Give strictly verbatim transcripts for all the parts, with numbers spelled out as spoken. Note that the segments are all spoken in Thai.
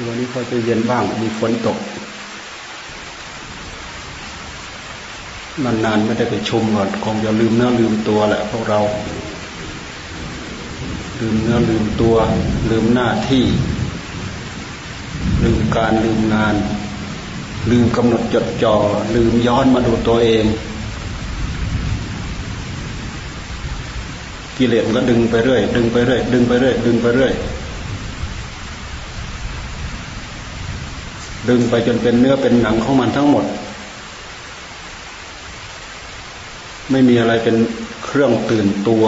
วันนี้พอจะเย็นบ้างมีฝนตกนานๆไม่ได้ไปชมก่อนคงจะลืมเนื้อลืมตัวแหละพวกเราลืมเนื้อลืมตัวลืมหน้าที่ลืมการลืมงานลืมกำหนดจดจ่อลืมย้อนมาดูตัวเองกิเลสก็ดึงไปเรื่อยดึงไปเรื่อยดึงไปเรื่อยดึงไปเรื่อยดึงไปจนเป็นเนื้อเป็นหนังของมันทั้งหมดไม่มีอะไรเป็นเครื่องตื่นตัว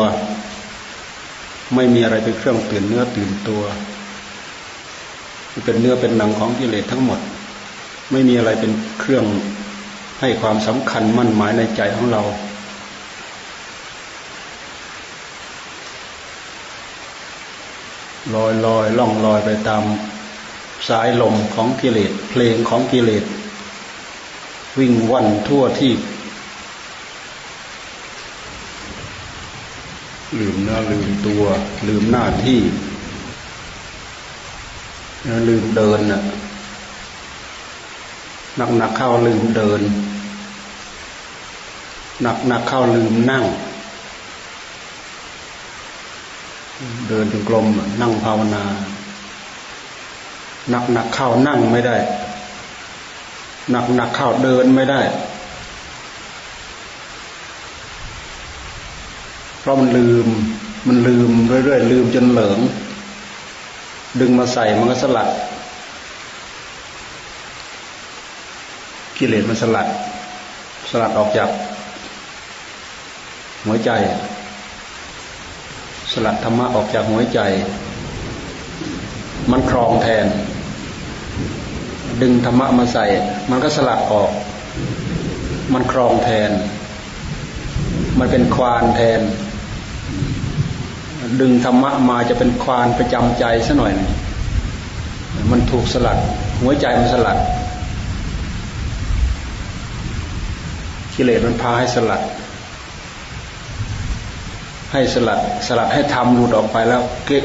ไม่มีอะไรเป็นเครื่องตื่นเนื้อตื่นตัวเป็นเนื้อเป็นหนังของกิเลสทั้งหมดไม่มีอะไรเป็นเครื่องให้ความสำคัญมั่นหมายในใจของเราลอยลอยล่องลอยไปตามสายลมของกิเลสเพลงของกิเลสวิ่งว่อนทั่วที่ลืมหน้าลืมตัวลืมหน้าที่ลืมเดินน่ะหนักหนักเข้าลืมเดินหนักหนักเข้าลืมนั่งเดินจงกรมนั่งภาวนาหนักหนักเข้านั่งไม่ได้หนักหนักเข้าเดินไม่ได้เพราะมันลืมมันลืมเรื่อยๆลืมจนเหลิงดึงมาใส่มันก็สลัดกิเลสมันสลัดสลัดออกจากหัวใจสลัดธรรมะออกจากหัวใจมันครองแทนดึงธรรมะมาใส่มันก็สลัดออกมันครองแทนมันเป็นควานแทนดึงธรรมะมาจะเป็นควานประจำใจซะหน่อยมันถูกสลัดหัวใจมันสลัดกิเลสมันพาให้สลัดให้สลัดสลัดให้ธรรมหลุดออกไปแล้ว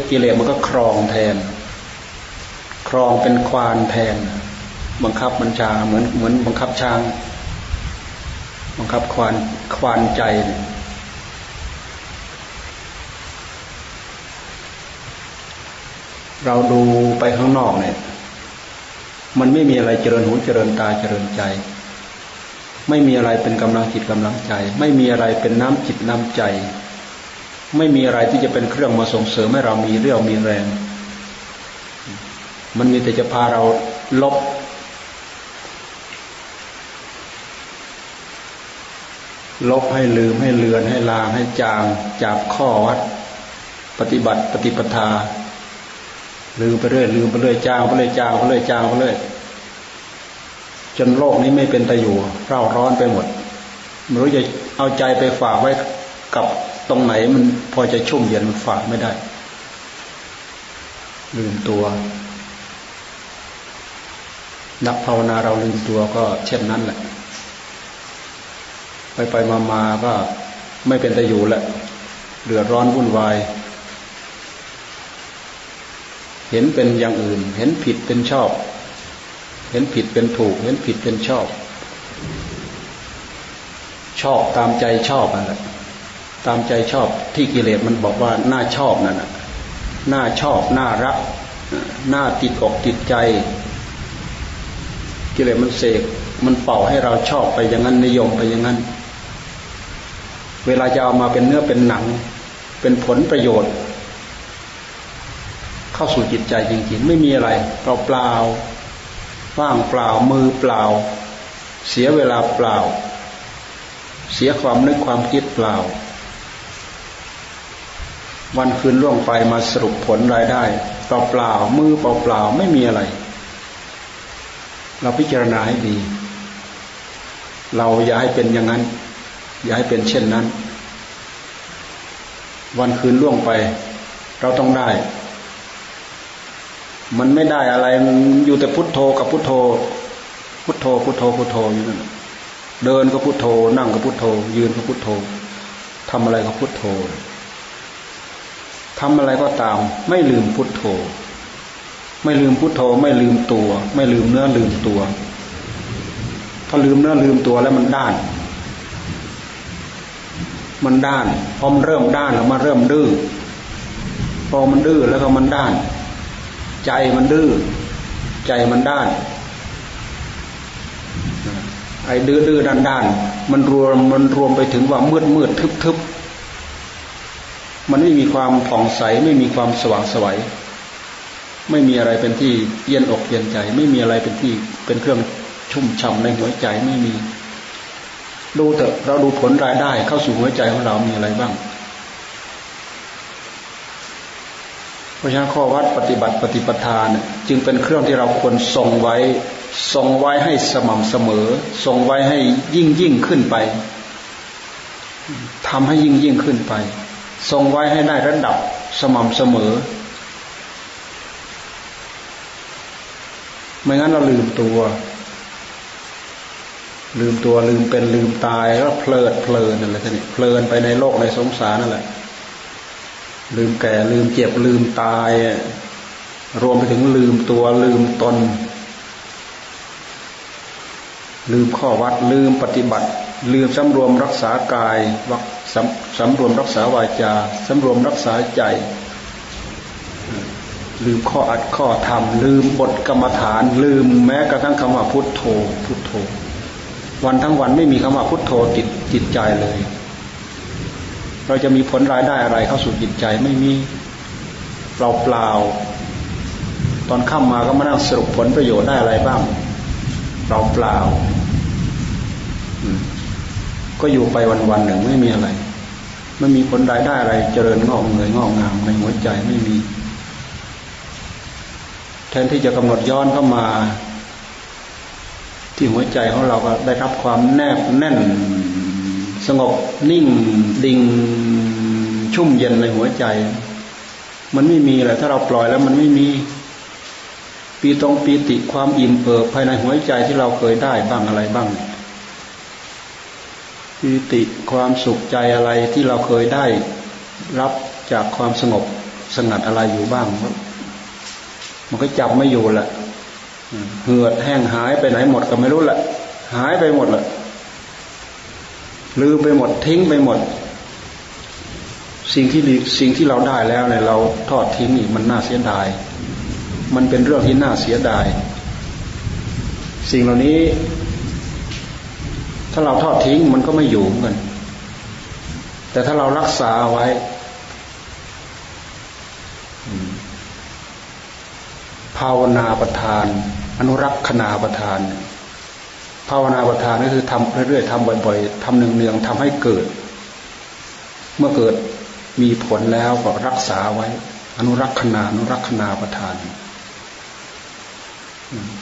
กิเลสมันก็ครองแทนครองเป็นควานแทนบังคับบัญชาเหมือนเหมือนบังคับช้างบังคับควานควานใจเราดูไปข้างนอกเนี่ยมันไม่มีอะไรเจริญหูเจริญตาเจริญใจไม่มีอะไรเป็นกำลังจิตกำลังใจไม่มีอะไรเป็นน้ำจิตน้ำใจไม่มีอะไรที่จะเป็นเครื่องมาส่งเสริมให้เรามีเรี่ยวมีแรงมันมีแต่จะพาเราลบลบให้ลืมให้เลือนให้ลางให้จางจากข้อวัดปฏิบัติปฏิปทาลืมไปเรื่อยลืมไปเรื่อยจางไปเรื่อยจางไปเรื่อยจางไปเรื่อยจนโลกนี้ไม่เป็นตะอยู่เร่าร้อนไปหมดไม่รู้จะเอาใจไปฝากไว้กับตรงไหนมันพอจะชุ่มเย็นมันฝากไม่ได้ลืมตัวนักภาวนาเราลืมตัวก็เช่นนั้นแหละไปไปมามาก็ไม่เป็นตะอยู่แหละเดือดร้อนวุ่นวายเห็นเป็นอย่างอื่นเห็นผิดเป็นชอบเห็นผิดเป็นถูกเห็นผิดเป็นชอบชอบตามใจชอบนั่นแหละตามใจชอบที่กิเลสมันบอกว่าน่าชอบนั่นน่ะน่าชอบน่ารักน่าติดอกติดใจกิเลสมันเสกมันเป่าให้เราชอบไปอย่างนั้นนิยมไปอย่างนั้นเวลาจะเอามาเป็นเนื้อเป็นหนังเป็นผลประโยชน์เข้าสู่จิตใจจริงๆไม่มีอะไรเปล่าว่างเปล่ามือเปล่าเสียเวลาเปล่าเสียความนึกความคิดเปล่าวันคืนล่วงไปมาสรุปผลรายได้เปล่าเปล่ามือเปล่าเปล่าไม่มีอะไรเราพิจารณาให้ดีเราอย่าให้เป็นอย่างนั้นอย่าให้เป็นเช่นนั้นวันคืนล่วงไปเราต้องได้มันไม่ได้อะไรมันอยู่แต่พุทโธกับพุทโธพุทโธพุทโธพุทโธอยู่นั่นเดินก็พุทโธนั่งก็พุทโธยืนก็พุทโธทำอะไรก็พุทโธทำอะไรก็ตามไม่ลืมพุทโธ ไม่ลืมพุทโธไม่ลืมตัวไม่ลืมเนื้อลืมตัวพอลืมเนื้อลืมตัวแล้วมันด้านมันด้านพอมันเริ่มด้านแล้วมันเริ่มดื้อพอมันดื้อแล้วก็มันด้านใจมันดื้อใจมันด้านไอ้ดื้อดื้อด้านด้านมันรวมมันรวมไปถึงว่ามืดมืดทึบทึบมันไม่มีความผ่องใสไม่มีความสว่างสวยไม่มีอะไรเป็นที่เย็นอกเย็นใจไม่มีอะไรเป็นที่เป็นเครื่องชุ่มฉ่ำในหัวใจไม่มีดูเถอะเราดูผลรายได้เข้าสู่หัวใจของเรามีอะไรบ้างเพราะฉะนั้นข้อวัดปฏิบัติปฏิปทาเนี่ยจึงเป็นเครื่องที่เราควรทรงไว้ทรงไว้ให้สม่ำเสมอทรงไว้ให้ยิ่งยิ่งขึ้นไปทำให้ยิ่งยิ่งขึ้นไปทรงไว้ให้ได้ระดับสม่ำเสมอไม่งั้นเราลืมตัวลืมตัวลืมเป็นลืมตายแล้วเพลิดเพลินอะไรท่านี้เพลินไปในโลกในสงสารนั่นแหละลืมแก่ลืมเจ็บลืมตายรวมไปถึงลืมตัวลืมตนลืมข้อวัดลืมปฏิบัติลืมสำรวมรักษากายสำสำรวมรักษาวาจาสำรวมรักษาใจลืมข้ออัดข้อธรรมลืมบทกรรมฐานลืมแม้กระทั่งคำว่าพุทโธพุทโธวันทั้งวันไม่มีคำว่าพุทโธติดจิตใจเลยเราจะมีผลรายได้อะไรเข้าสู่จิตใจไม่มีเปล่าเปล่าตอนค่ำมาก็มานั่งสรุปผลประโยชน์ได้อะไรบ้างเปล่าเปล่าก็อยู่ไปวันๆหนึ่งไม่มีอะไรไม่มีผลรายได้อะไรเจริญงอกเงยงอกงามในหัวใจไม่มีแทนที่จะกำหนดย้อนเข้ามาที่หัวใจของเราก็ได้รับความแนบแน่นสงบนิ่งดิ่งชุ่มเย็นในหัวใจมันไม่มีแหละถ้าเราปล่อยแล้วมันไม่มีปีตรงปีติความอิ่มเอิบภายในหัวใจที่เราเคยได้บ้างอะไรบ้างปีติความสุขใจอะไรที่เราเคยได้รับจากความสงบสงัดอะไรอยู่บ้างมันก็จับไม่อยู่ละเหือดแห้งหายไปไหนหมดก็ไม่รู้ละหายไปหมดละลืมไปหมดทิ้งไปหมดสิ่งที่สิ่งที่เราได้แล้วเนี่ยเราทอดทิ้งนี่มันน่าเสียดายมันเป็นเรื่องที่น่าเสียดายสิ่งเหล่านี้ถ้าเราทอดทิ้งมันก็ไม่อยู่เหมือนกันแต่ถ้าเรารักษาไว้ภาวนาประทานอนุรักษณาประทานภาวนาประทานก็คือทำเรื่อยๆทำบ่อยๆทำเนืองๆทำให้เกิดเมื่อเกิดมีผลแล้วก็รักษาไว้อนุรักษณาอนุรักษณาประทาน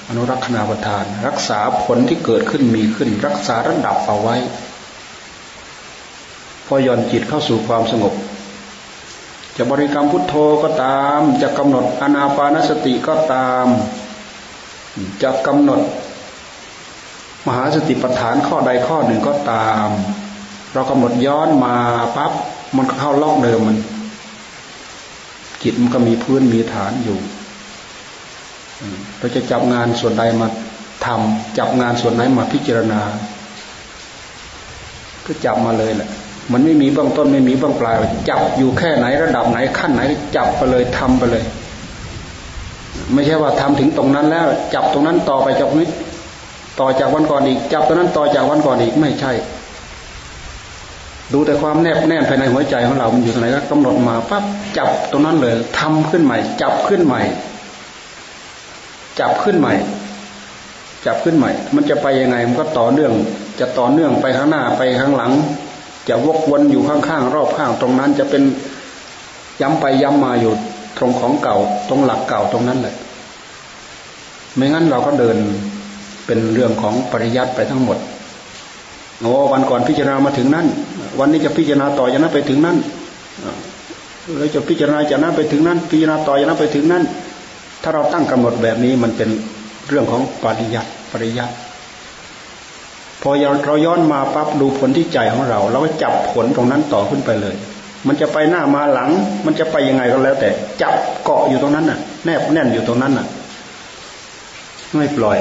อนุรักษณาประทานรักษาผลที่เกิดขึ้นมีขึ้นรักษาระดับเอาไว้พอหย่อนจิตเข้าสู่ความสงบจะบริกรรมพุทโธก็ตามจะกำหนดอานาปานสติก็ตามจะกำหนดมหาสติปัฏฐานข้อใดข้อหนึ่งก็ตามเรากำหนดย้อนมาปั๊บมันก็เข้าล็อกเดิมมันจิตมันก็มีพื้นมีฐานอยู่เราจะจับงานส่วนใดมาทำจับงานส่วนไหนมาพิจารณาก็จับมาเลยแหละมันไม่มีเบื้องต้นไม่มีเบื้องปลายจับอยู่แค่ไหนระดับไหนขั้นไหนจับไปเลยทำไปเลยไม่ใช่ว่าทำถึงตรงนั้นแล้วจับตรงนั้นต่อไปจากนี้ต่อจากวันก่อนอีกจับตรงนั้นต่อจากวันก่อนอีกไม่ใช่ดูแต่ความแนบแน่นภายในหัวใจของเรามันอยู่ตรงไหนก็กำหนดมาปั๊บจับตรงนั้นเลยทำขึ้นใหม่จับขึ้นใหม่จับขึ้นใหม่จับขึ้นใหม่มันจะไปยังไงมันก็ต่อเนื่องจะต่อเนื่องไปข้างหน้าไปข้างหลังจะวกวนอยู่ข้างๆรอบข้างตรงนั้นจะเป็นย้ำไปย้ำมาอยู่ตรงของเก่าตรงหลักเก่าตรงนั้นแหละไม่งั้นเราก็เดินเป็นเรื่องของปริยัติไปทั้งหมดโอ้วันก่อนพิจารณามาถึงนั่นวันนี้จะพิจารณาต่อจากนั้นไปถึงนั่นแล้วจะพิจารณาจากนั้นไปถึงนั่นพิจารณาต่อจากนั้นไปถึงนั่นถ้าเราตั้งกำหนดแบบนี้มันเป็นเรื่องของปริยัติปริยัติพอเราย้อนมาปั๊บดูผลที่ใจของเราเราก็จับผลตรงนั้นต่อขึ้นไปเลยมันจะไปหน้ามาหลังมันจะไปยังไงก็แล้วแต่จับเกาะอยู่ตรงนั้นน่ะ แนบแน่นอยู่ตรงนั้นน่ะไม่ปล่อย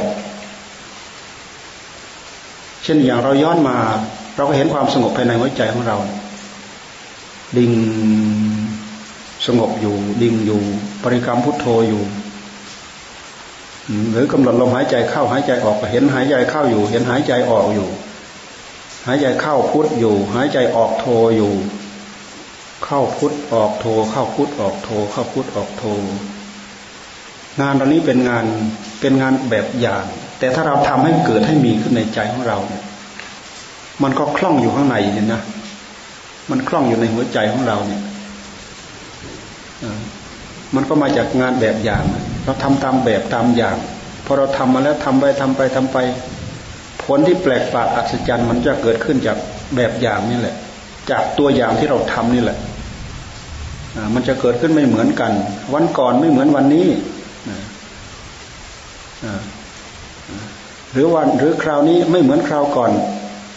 เช่นอย่างเราย้อนมาเราก็เห็นความสงบภายในหัวใจของเราดิ่งสงบอยู่ดิ่งอยู่บริกรรมพุทโธอยู่หรือกำหนดลมหายใจเข้าหายใจออกเห็นหายใจเข้าอยู่เห็นหายใจออกอยู่หายใจเข้าพุทอยู่หายใจออกโธอยู่เข้าพุทออกโธเข้าพุทออกโธเข้าพุทออกโธงานตอนนี้เป็นงานเป็นงานแบบอย่างแต่ถ้าเราทำให้เกิดให้มีขึ้นในใจของเราเนี่ยมันก็คล่องอยู่ข้างในเนี่ยนะมันคล่องอยู่ในหัวใจของเราเนี่ยมันก็มาจากงานแบบอย่างเราทำตามแบบตามอย่างพอเราทำมาแล้วทำไปทำไปทำไปผลที่แปลกประหลาดอัศจรรย์มันจะเกิดขึ้นจากแบบอย่างนี่แหละจากตัวอย่างที่เราทำนี่แหละมันจะเกิดขึ้นไม่เหมือนกันวันก่อนไม่เหมือนวันนี้หรือวันหรือคราวนี้ไม่เหมือนคราวก่อน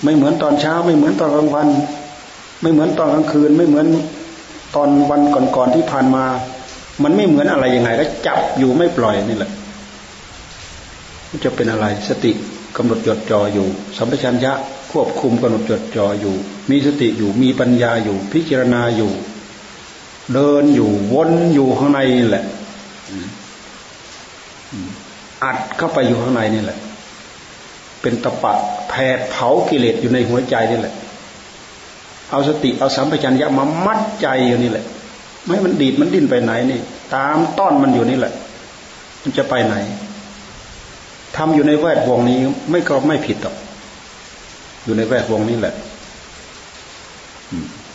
ไม่เหมือนตอนเช้าไม่เหมือนตอนกลางวันไม่เหมือนตอนกลางคืนไม่เหมือนตอนวันก่อนๆที่ผ่านมามันไม่เหมือนอะไรยังไงก็จับอยู่ไม่ปล่อยนี่แหละมันจะเป็นอะไรสติกำหนดจดจ่ออยู่สัมปชัญญะควบคุมกำหนดจดจ่ออยู่มีสติอยู่มีปัญญาอยู่พิจารณาอยู่เดินอยู่วนอยู่ข้างในนี่แหละอัดเข้าไปอยู่ข้างในนี่แหละเป็นตะปะแผดเผากิเลสอยู่ในหัวใจนี่แหละเอาสติเอาสัมปชัญญะมามัดใจอยู่นี่แหละไม่มันดีดมันดิ้นไปไหนนี่ตามต้อนมันอยู่นี่แหละมันจะไปไหนทำอยู่ในแวดวงนี้ไม่ก็ไม่ผิดหรอกอยู่ในแวดวงนี้แหละ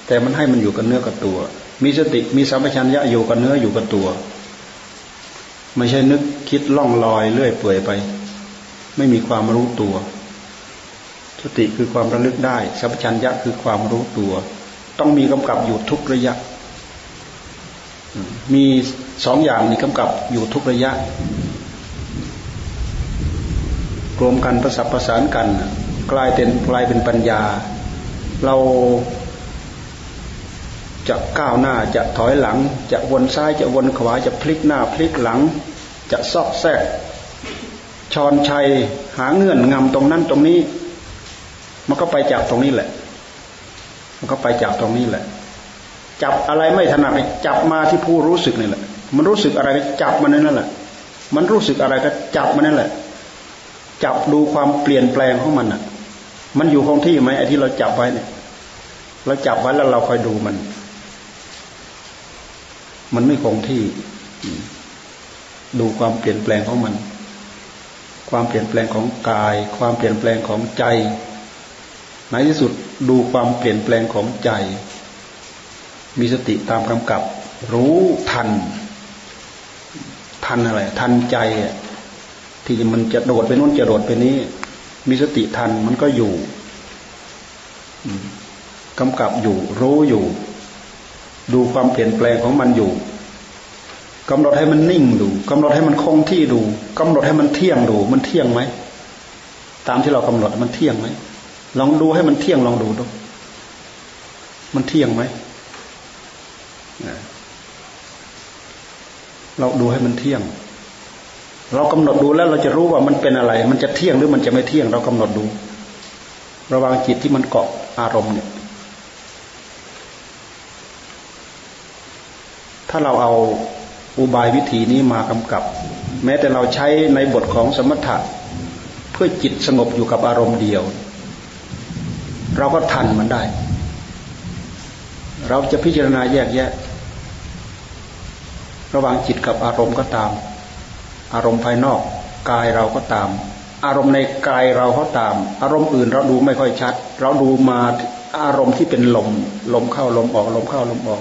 แต่มันให้มันอยู่กับเนื้อกับตัวมีสติมีสัมปชัญญะอยู่กับเนื้ออยู่กับตัวไม่ใช่นึกคิดล่องลอยเลื่อยเปื่อยไปไม่มีความรู้ตัวสติคือความระลึกได้สัมปชัญญะคือความรู้ตัวต้องมีกำกับอยู่ทุกระยะมีสองอย่างนี้กำกับอยู่ทุกระยะรวมกันประสับประสานกันกลายเป็นกลายเป็นปัญญาเราจะก้าวหน้าจะถอยหลังจะวนซ้ายจะวนขวาจะพลิกหน้าพลิกหลังจะซอกแซกชอนชัยหาเงื่อนงำตรงนั้นตรงนี้มันก็ไปจากตรงนี้แหละมันก็ไปจากตรงนี้แหละจับอะไรไม่ถนัดไปจับมาที่ผู้รู้สึกนี่แหละมันรู้สึกอะไรก็จับมันนั่นแหละมันรู้สึกอะไรก็จับมันนั่นแหละจับดูความเปลี่ยนแปลงของมันน่ะมันอยู่คงที่ไหมไอ้ที่เราจับไว้เนี่ยเราจับไว้แล้วเราคอยดูมันมันไม่คงที่ดูความเปลี่ยนแปลงของมันความเปลี่ยนแปลงของกายความเปลี่ยนแปลงของใจในที่สุดดูความเปลี่ยนแปลงของใจมีสติตามกำกับรู้ทันทันอะไรทันใจที่มันจะโดดไปนู้นจะโดดไปนี้มีสติทันมันก็อยู่กำกับอยู่รู้อยู่ดูความเปลี่ยนแปลงของมันอยู่กำหนดให้มันนิ่งดูกำหนดให้มันคงที่ดูกำหนดให้มันเที่ยงดูมันเที่ยงไหมตามที่เรากำหนดมันเที่ยงไหมลองดูให้มันเที่ยงลองดูดูมันเที่ยงไหมเราดูให้มันเที่ยงเรากำหนดดูแล้วเราจะรู้ว่ามันเป็นอะไรมันจะเที่ยงหรือมันจะไม่เที่ยงเรากำหนดดูระวังจิตที่มันเกาะอารมณ์เนี่ยถ้าเราเอาอุบายวิธีนี้มากำกับแม้แต่เราใช้ในบทของสมถะเพื่อจิตสงบอยู่กับอารมณ์เดียวเราก็ทันมันได้เราจะพิจารณาแยกแยะระหว่างจิตกับอารมณ์ก็ตามอารมณ์ภายนอกกายเราก็ตามอารมณ์ในกายเราก็ตามอารมณ์อื่นเราดูไม่ค่อยชัดเราดูมาอารมณ์ที่เป็นลมลมเข้าลมออกลมเข้าลมออก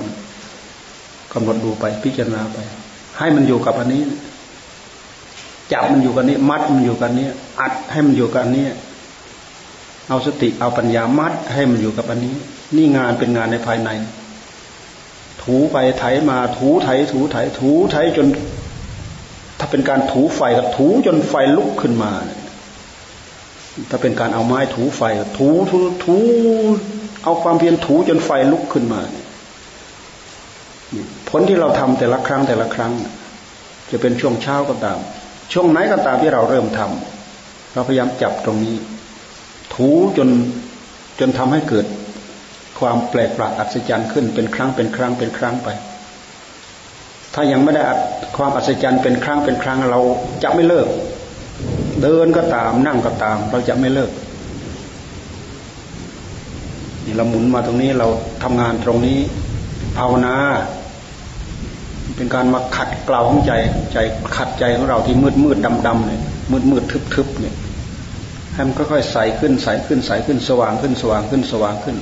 กำหนดดูไปพิจารณาไปให้มันอยู่กับอันนี้จับมันอยู่กับนี้มัดมันอยู่กับนี้อัดให้มันอยู่กับนี้เอาสติเอาปัญญามัดให้มันอยู่กับอันนี้นี่งานเป็นงานในภายในถูไปไถมาถูไถถูไถถูไถจนถ้าเป็นการถูไฟกับถูจนไฟลุกขึ้นมาถ้าเป็นการเอาไม้ถูไฟถูถูถูเอาความเพียรถูจนไฟลุกขึ้นมาผลที่เราทำแต่ละครั้งแต่ละครั้ง จะเป็นช่วงเช้าก็ตามช่วงไหนก็ตามที่เราเริ่มทำเราพยายามจับตรงนี้ถูจนจนทำให้เกิดความแปลกประหลาดอัศจรรย์ขึ้นเป็นครั้งเป็นครั้งเป็นครั้งไปถ้ายังไม่ได้ความอัศจรรย์เป็นครั้งเป็นครั้งเราจะไม่เลิกเดินก็ตามนั่งก็ตามเราจะไม่เลิกนี่เราหมุนมาตรงนี้เราทำงานตรงนี้ภาวนาเป็นการมาขัดเกลาของใจใจขัดใจของเราที่มืดมืดดำดำเนี่ยมืดมืดทึบทึบเนี่ยให้มันค่อยๆใสขึ้นใสขึ้นใสขึ้นสว่างขึ้นสว่างขึ้นสว่างขึ้น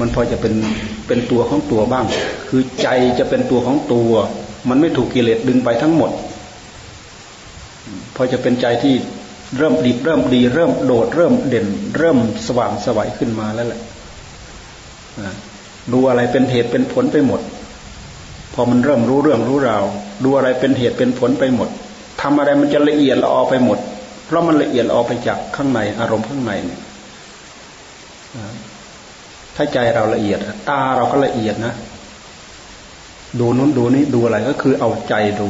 มันพอจะเป็นเป็นตัวของตัวบ้างคือใจจะเป็นตัวของตัวมันไม่ถูกกิเลสดึงไปทั้งหมดพอจะเป็นใจที่เริ่มดีเริ่มดีเริ่มโดดเริ่มเด่นเริ่มสว่างสวัยขึ้นมาแล้วแหละดูอะไรเป็นเหตุเป็นผลไปหมดพอมันเริ่มรู้เรื่องรู้ราวดูอะไรเป็นเหตุเป็นผลไปหมดทำอะไรมันจะละเอียดละออไปหมดเพราะมันละเอียดละออไปจากข้างในอารมณ์ข้างในเนี่ยถ้าใจเราละเอียดตาเราก็ละเอียดนะดูนู้นดูนี้ดูอะไรก็คือเอาใจดู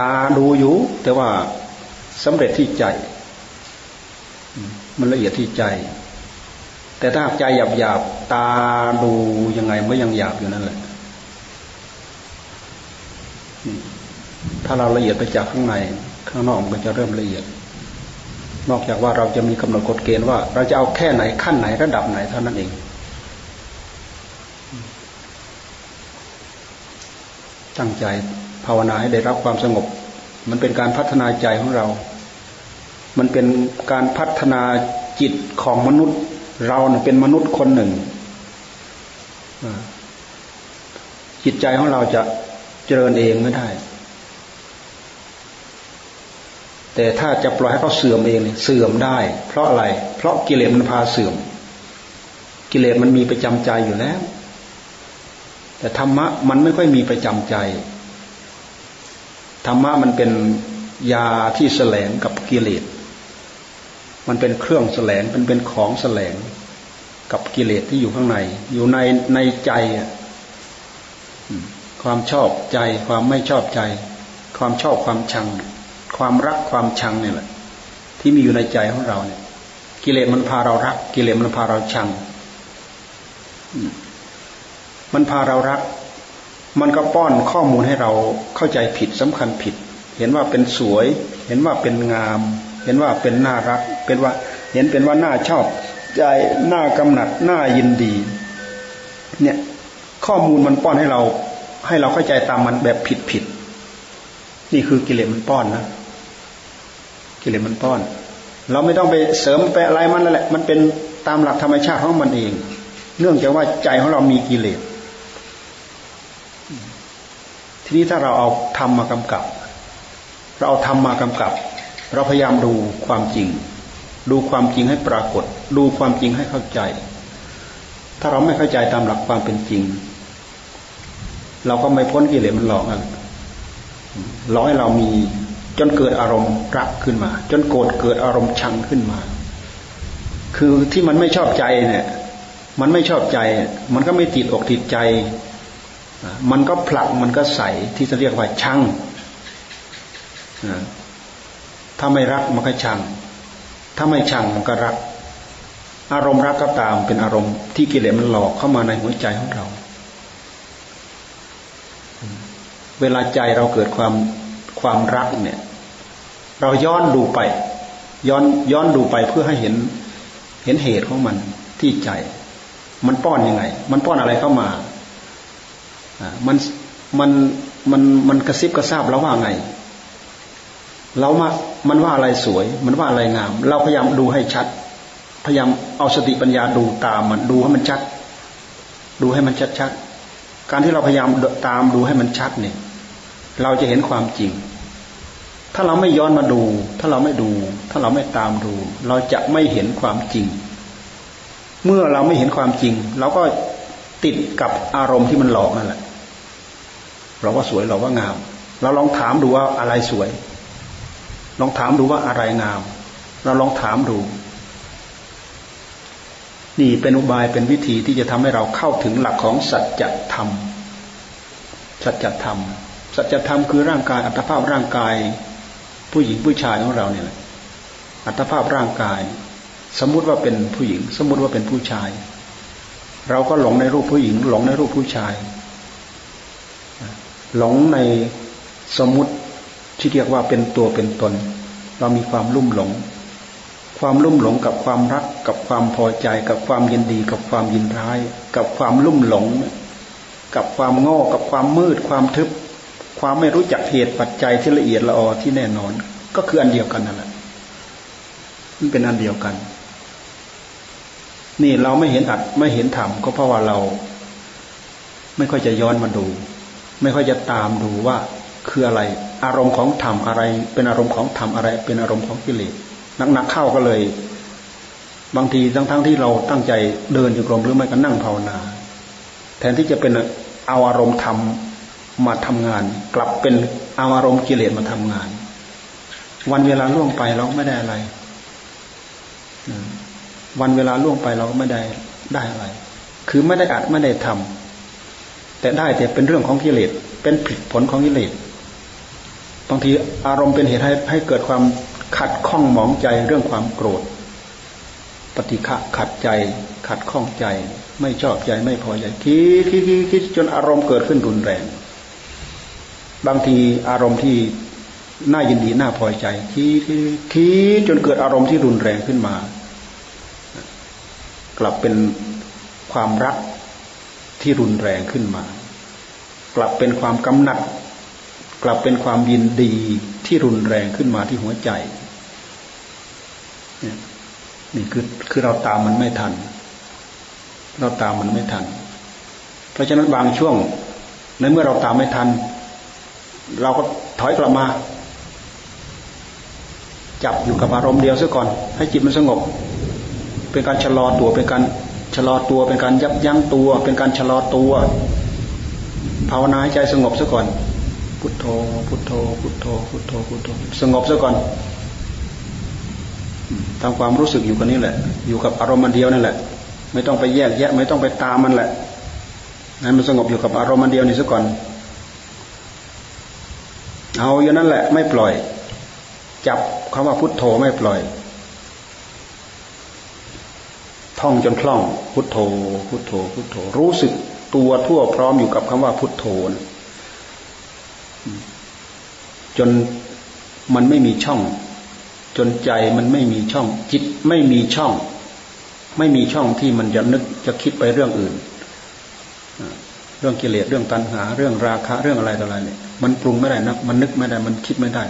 ตาดูอยู่แต่ว่าสำเร็จที่ใจมันละเอียดที่ใจแต่ถ้าใจหยาบๆตาดูยังไงมันยังหยาบอยู่นั่นแหละถ้าเราละเอียดไปจากข้างในข้างนอกมันจะเริ่มละเอียดนอกจากว่าเราจะมีกำหนดกฎเกณฑ์ว่าเราจะเอาแค่ไหนขั้นไหนระดับไหนเท่านั้นเองตั้งใจภาวนาให้ได้รับความสงบมันเป็นการพัฒนาใจของเรามันเป็นการพัฒนาจิตของมนุษย์เราเนี่ยเป็นมนุษย์คนหนึ่งจิตใจของเราจะเจริญเองไม่ได้แต่ถ้าจะปล่อยให้เขาเสื่อมเองเนี่ยเสื่อมได้เพราะอะไรเพราะกิเลสมันพาเสื่อมกิเลสมันมีประจำใจอยู่แล้วแต่ธรรมะมันไม่ค่อยมีประจำใจธรรมะมันเป็นยาที่แสลงกับกิเลสมันเป็นเครื่องแสลงมันเป็นของแสลงกับกิเลสที่อยู่ข้างในอยู่ในในใจความชอบใจความไม่ชอบใจความชอบความชังความรักความชังเนี่ยแหละที่มีอยู่ในใจของเราเนี่ยกิเลสมันพาเรารักกิเลสมันพาเราชังมันพาเรารักมันก็ป้อนข้อมูลให้เราเข้าใจผิดสำคัญผิดเห็นว่าเป็นสวยเห็นว่าเป็นงามเห็นว่าเป็นน่ารักเป็นว่าเห็นเป็นว่าน่าชอบใจน่ากำหนัดน่ายินดีเนี่ยข้อมูลมันป้อนให้เราให้เราเข้าใจตามมันแบบผิดผิดนี่คือกิเลสมันป้อนนะกิเลสมันป้อนเราไม่ต้องไปเสริมไปอะไรมันนั่นแหละมันเป็นตามหลักธรรมชาติของมันเองเนื่องจากว่าใจของเรามีกิเลสทีนี้ถ้าเราเอาธรรมมากำกับเราเอาธรรมมากำกับเราพยายามดูความจริงดูความจริงให้ปรากฏดูความจริงให้เข้าใจถ้าเราไม่เข้าใจตามหลักความเป็นจริงเราก็ไม่พ้นกิเลสมันหลอกอ่ะหลอกให้เรามีจนเกิดอารมณ์รักขึ้นมาจนโกรธเกิดอารมณ์ชังขึ้นมาคือที่มันไม่ชอบใจเนี่ยมันไม่ชอบใจมันก็ไม่ติดอกติดใจมันก็ผลักมันก็ใส่ที่จะเรียกว่าชังถ้าไม่รักมันก็ชังถ้าไม่ชังมันก็รักอารมณ์รักก็ตามเป็นอารมณ์ที่กิเลสมันหลอกเข้ามาในหัวใจของเราเวลาใจเราเกิดความความรักเนี่ยเราย้อนดูไปย้อนย้อนดูไปเพื่อให้เห็นเห็นเหตุของมันที่ใจมันป้อนยังไงมันป้อนอะไรเข้ามามันมันมันมันกระซิบกระซาบเราว่าไงเรามามันว่าอะไรสวยมันว่าอะไรงามเราพยายามดูให้ชัดพยายามเอาสติปัญญาดูตามมันดูให้มันชัดดูให้มันชัดๆการที่เราพยายามตามดูให้มันชัดเนี่ยเราจะเห็นความจริงถ้าเราไม่ย้อนมาดูถ้าเราไม่ดูถ้าเราไม่ตามดูเราจะไม่เห็นความจริงเมื่อเราไม่เห็นความจริงเราก็ติดกับอารมณ์ที่มันหลอกนั่นแหละเราว่าสวยเราว่างามเราลองถามดูว่าอะไรสวยลองถามดูว่าอะไรงามเราลองถามดูนี่เป็นอุบายเป็นวิธีที่จะทำให้เราเข้าถึงหลักของสัจธรรม สัจธรรมสัจธรรมคือร่างกายอัตภาพร่างกายผู้หญิงผู้ชายของเราเนี่ยแหละอัตภาพร่างกายสมมุติว่าเป็นผู้หญิงสมมุติว่าเป็นผู้ชายเราก็หลงในรูปผู้หญิงหลงในรูปผู้ชายหลงในสมมุติที่เรียกว่าเป็นตัวเป็นตนเรามีความลุ่มหลงความลุ่มหลงกับความรักกับความพอใจกับความยินดีกับความยินร้ายกับความลุ่มหลงกับความโง่กับความมืดความทึบความไม่รู้จักเหตุปัจจัยที่ละเอียดละออที่แน่นอนก็คืออันเดียวกันนั่นแหละมันเป็นอันเดียวกันนี่เราไม่เห็นอัตไม่เห็นธรรมก็เพราะว่าเราไม่ค่อยจะย้อนมาดูไม่ค่อยจะตามดูว่าคืออะไรอารมณ์ของธรรมอะไรเป็นอารมณ์ของธรรมอะไรเป็นอารมณ์ของกิเลสหนักๆเข้าก็เลยบางทีทั้งๆที่เราตั้งใจเดินจงกรมหรือไม่ก็นั่งภาวนาแทนที่จะเป็นเอาอารมณ์ธรรมมาทำงานกลับเป็นเอาอารมณ์กิเลสมาทำงานวันเวลาล่วงไปเราไม่ได้อะไรวันเวลาล่วงไปเราไม่ได้ได้อะไรคือไม่ได้อัดไม่ได้ทำแต่ได้แต่เป็นเรื่องของกิเลสเป็นผลของกิเลสบางทีอารมณ์เป็นเหตุให้ให้เกิดความขัดข้องหมองใจเรื่องความโกรธปฏิฆะขัดใจขัดข้องใจไม่ชอบใจไม่พอใจคิดคิดคิดจนอารมณ์เกิดขึ้นรุนแรงบางทีอารมณ์ที่น่ายินดีน่าพอใจคิดคิดจนเกิดอารมณ์ที่รุนแรงขึ้นมากลับเป็นความรักที่รุนแรงขึ้นมากลับเป็นความกำหนัดกลับเป็นความยินดีที่รุนแรงขึ้นมาที่หัวใจนี่คือคือเราตามมันไม่ทันเราตามมันไม่ทันเพราะฉะนั้นบางช่วงในเมื่อเราตามไม่ทันเราก็ถอยกลับมาจับอยู่กับอารมณ์เดียวซะก่อนให้จิตมันสงบเป็นการชะลอตัวเป็นการชะลอตัวเป็นการยับยั้งตัวเป็นการชะลอตัวภาวนาให้ใจสงบซะก่อนพุทโธพุทโธพุทโธพุทโธพุทโธสงบซะก่อนทำความรู้สึกอยู่กับนี่แหละอยู่กับอารมณ์เดียวนั่นแหละไม่ต้องไปแยกแยะไม่ต้องไปตามมันแหละให้มันสงบอยู่กับอารมณ์เดียวนี่ซะก่อนเอาอย่างนั้นแหละไม่ปล่อยจับคำว่าพุทโธไม่ปล่อยท่องจนคล่องพุทโธพุทโธพุทโธรู้สึกตัวทั่วพร้อมอยู่กับคำว่าพุทโธจนมันไม่มีช่องจนใจมันไม่มีช่องจิตไม่มีช่องไม่มีช่องที่มันจะนึกจะคิดไปเรื่องอื่นเรื่องกิเลสเรื่องตัณหาเรื่องราคะเรื่องอะไรต่ออะไรเนี่ยมันปรุงไม่ได้นะมันนึกไม่ได้มันคิดไม่ได้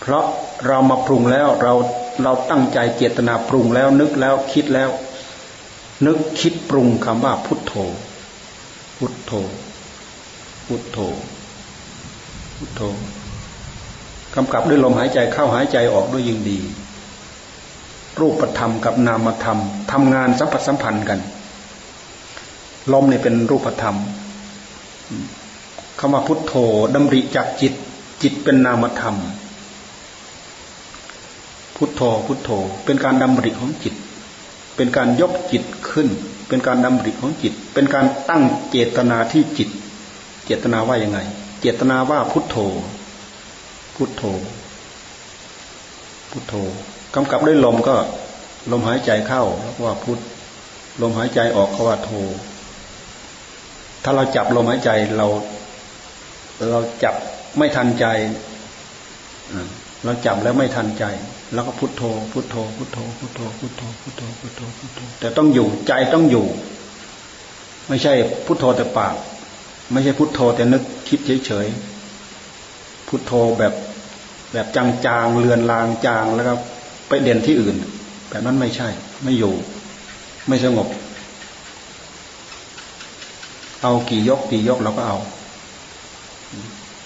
เพราะเรามาปรุงแล้วเราเราตั้งใจเจตนาปรุงแล้วนึกแล้วคิดแล้วนึกคิดปรุงคำว่าพุทโธพุทโธพุทโธพุทโธกำกับด้วยลมหายใจเข้าหายใจออกด้วยยิ่งดีรูปธรรมกับนามธรรมทำงานสัมผัสสัมพันธ์กันลมเนี่ยเป็นรูปธรรมคำว่าพุทโธดำริจากจิตจิตเป็นนามธรรมพุทโธพุทโธเป็นการดำริของจิตเป็นการยกจิตขึ้นเป็นการดำริของจิตเป็นการตั้งเจตนาที่จิตเจตนาว่ายังไงเจตนาว่าพุทโธพุทโธพุทโธกำกับด้วยลมก็ลมหายใจเข้าว่าพุทลมหายใจออกก็ว่าโธถ้าเราจับลมหายใจเราเราจับไม่ทันใจเราจับแล้วไม่ทันใจแล้วก็พุทโธพุทโธพุทโธพุทโธพุทโธพุทโธพุทโธพุทโธแต่ต้องอยู่ใจต้องอยู่ไม่ใช่พุทโธแต่ปากไม่ใช่พุทโธแต่นึกคิดเฉยๆพุทโธแบบแบบจางๆเลือนลางจางแล้วก็ไปเด่นที่อื่นแบบนั้นไม่ใช่ไม่อยู่ไม่สงบเอากี่ยกกี่ยกเราก็เอา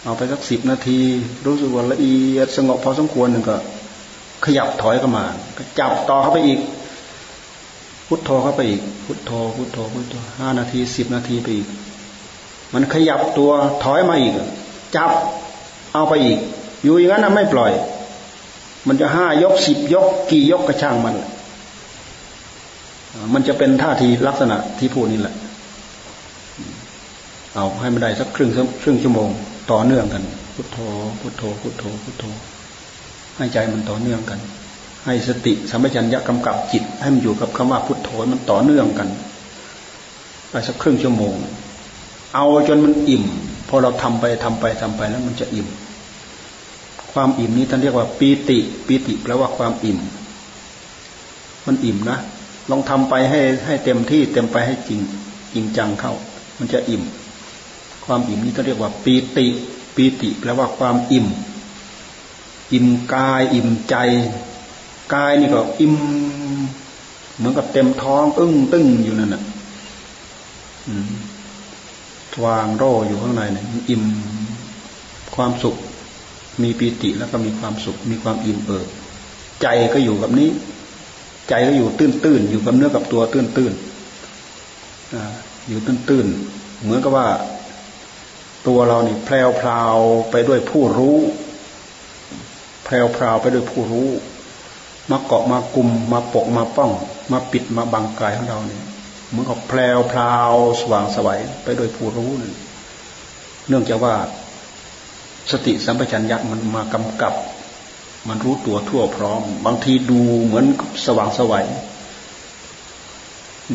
เอาไปสักสิบนาทีรู้สึกว่าละเอียดสงบพอสมควรหนึ่งก็ขยับถอยเข้ามาจับต่อเข้าไปอีกพุทโธเข้าไปอีกพุทโธพุทโธพุทโธห้านาทีสิบนาทีไปอีกมันขยับตัวถอยมาอีกจับเอาไปอีกอยู่อย่างนั้นนะไม่ปล่อยมันจะห้ายกสิบยกกี่ยกกระช่างมันมันจะเป็นท่าทีลักษณะที่พูดนี่แหละ เอาให้มันได้สักครึ่งครึ่งชั่วโมงต่อเนื่องกันพุทโธพุทโธพุทโธพุทโธให้ใจมันต่อเนื่องกันให้สติสัมปชัญญะกำกับจิตให้มันอยู่กับคำว่าพุทโธมันต่อเนื่องกันไปสักครึ่งชั่วโมงเอาจนมันอิ่มพอเราทำไปทำไปทำไปแล้วมันจะอิ่มความอิ่มนี้ท่านเรียกว่าปีติปีติแปลว่าความอิ่มมันอิ่มนะลองทำไปให้ให้เต็มที่เต็มไปให้จริงจริงจังเข้ามันจะอิ่มความอิ่มนี้ท่านเรียกว่าปีติปีติแปลว่าความอิ่มอิ่มกายอิ่มใจกายนี่ก็อิ่มเหมือนกับเต็มท้องอึ้งตึ้งอยู่นั่นน่ะวางโร่อยู่ข้างในเนี่ยอิ่มความสุขมีปีติแล้วก็มีความสุขมีความอิ่มเอิบใจก็อยู่กับนี้ใจก็อยู่ตื้นๆอยู่กับเนื้อกับตัวตื้นๆอ่าอยู่ตื้นๆเหมือนกับว่าตัวเรานี่แพรวๆไปด้วยผู้รู้แพรวๆไปด้วยผู้รู้มาเกาะมากุมมาปกมาป้องมาปิดมาบังกายของเราเนี่ยเหมือนกับแพรวๆสว่างสวยไปด้วยผู้รู้นั่นเนื่องจากว่าสติสัมปชัญญะมันมากำกับมันรู้ตัวทั่วพร้อมบางทีดูเหมือนสว่างสวย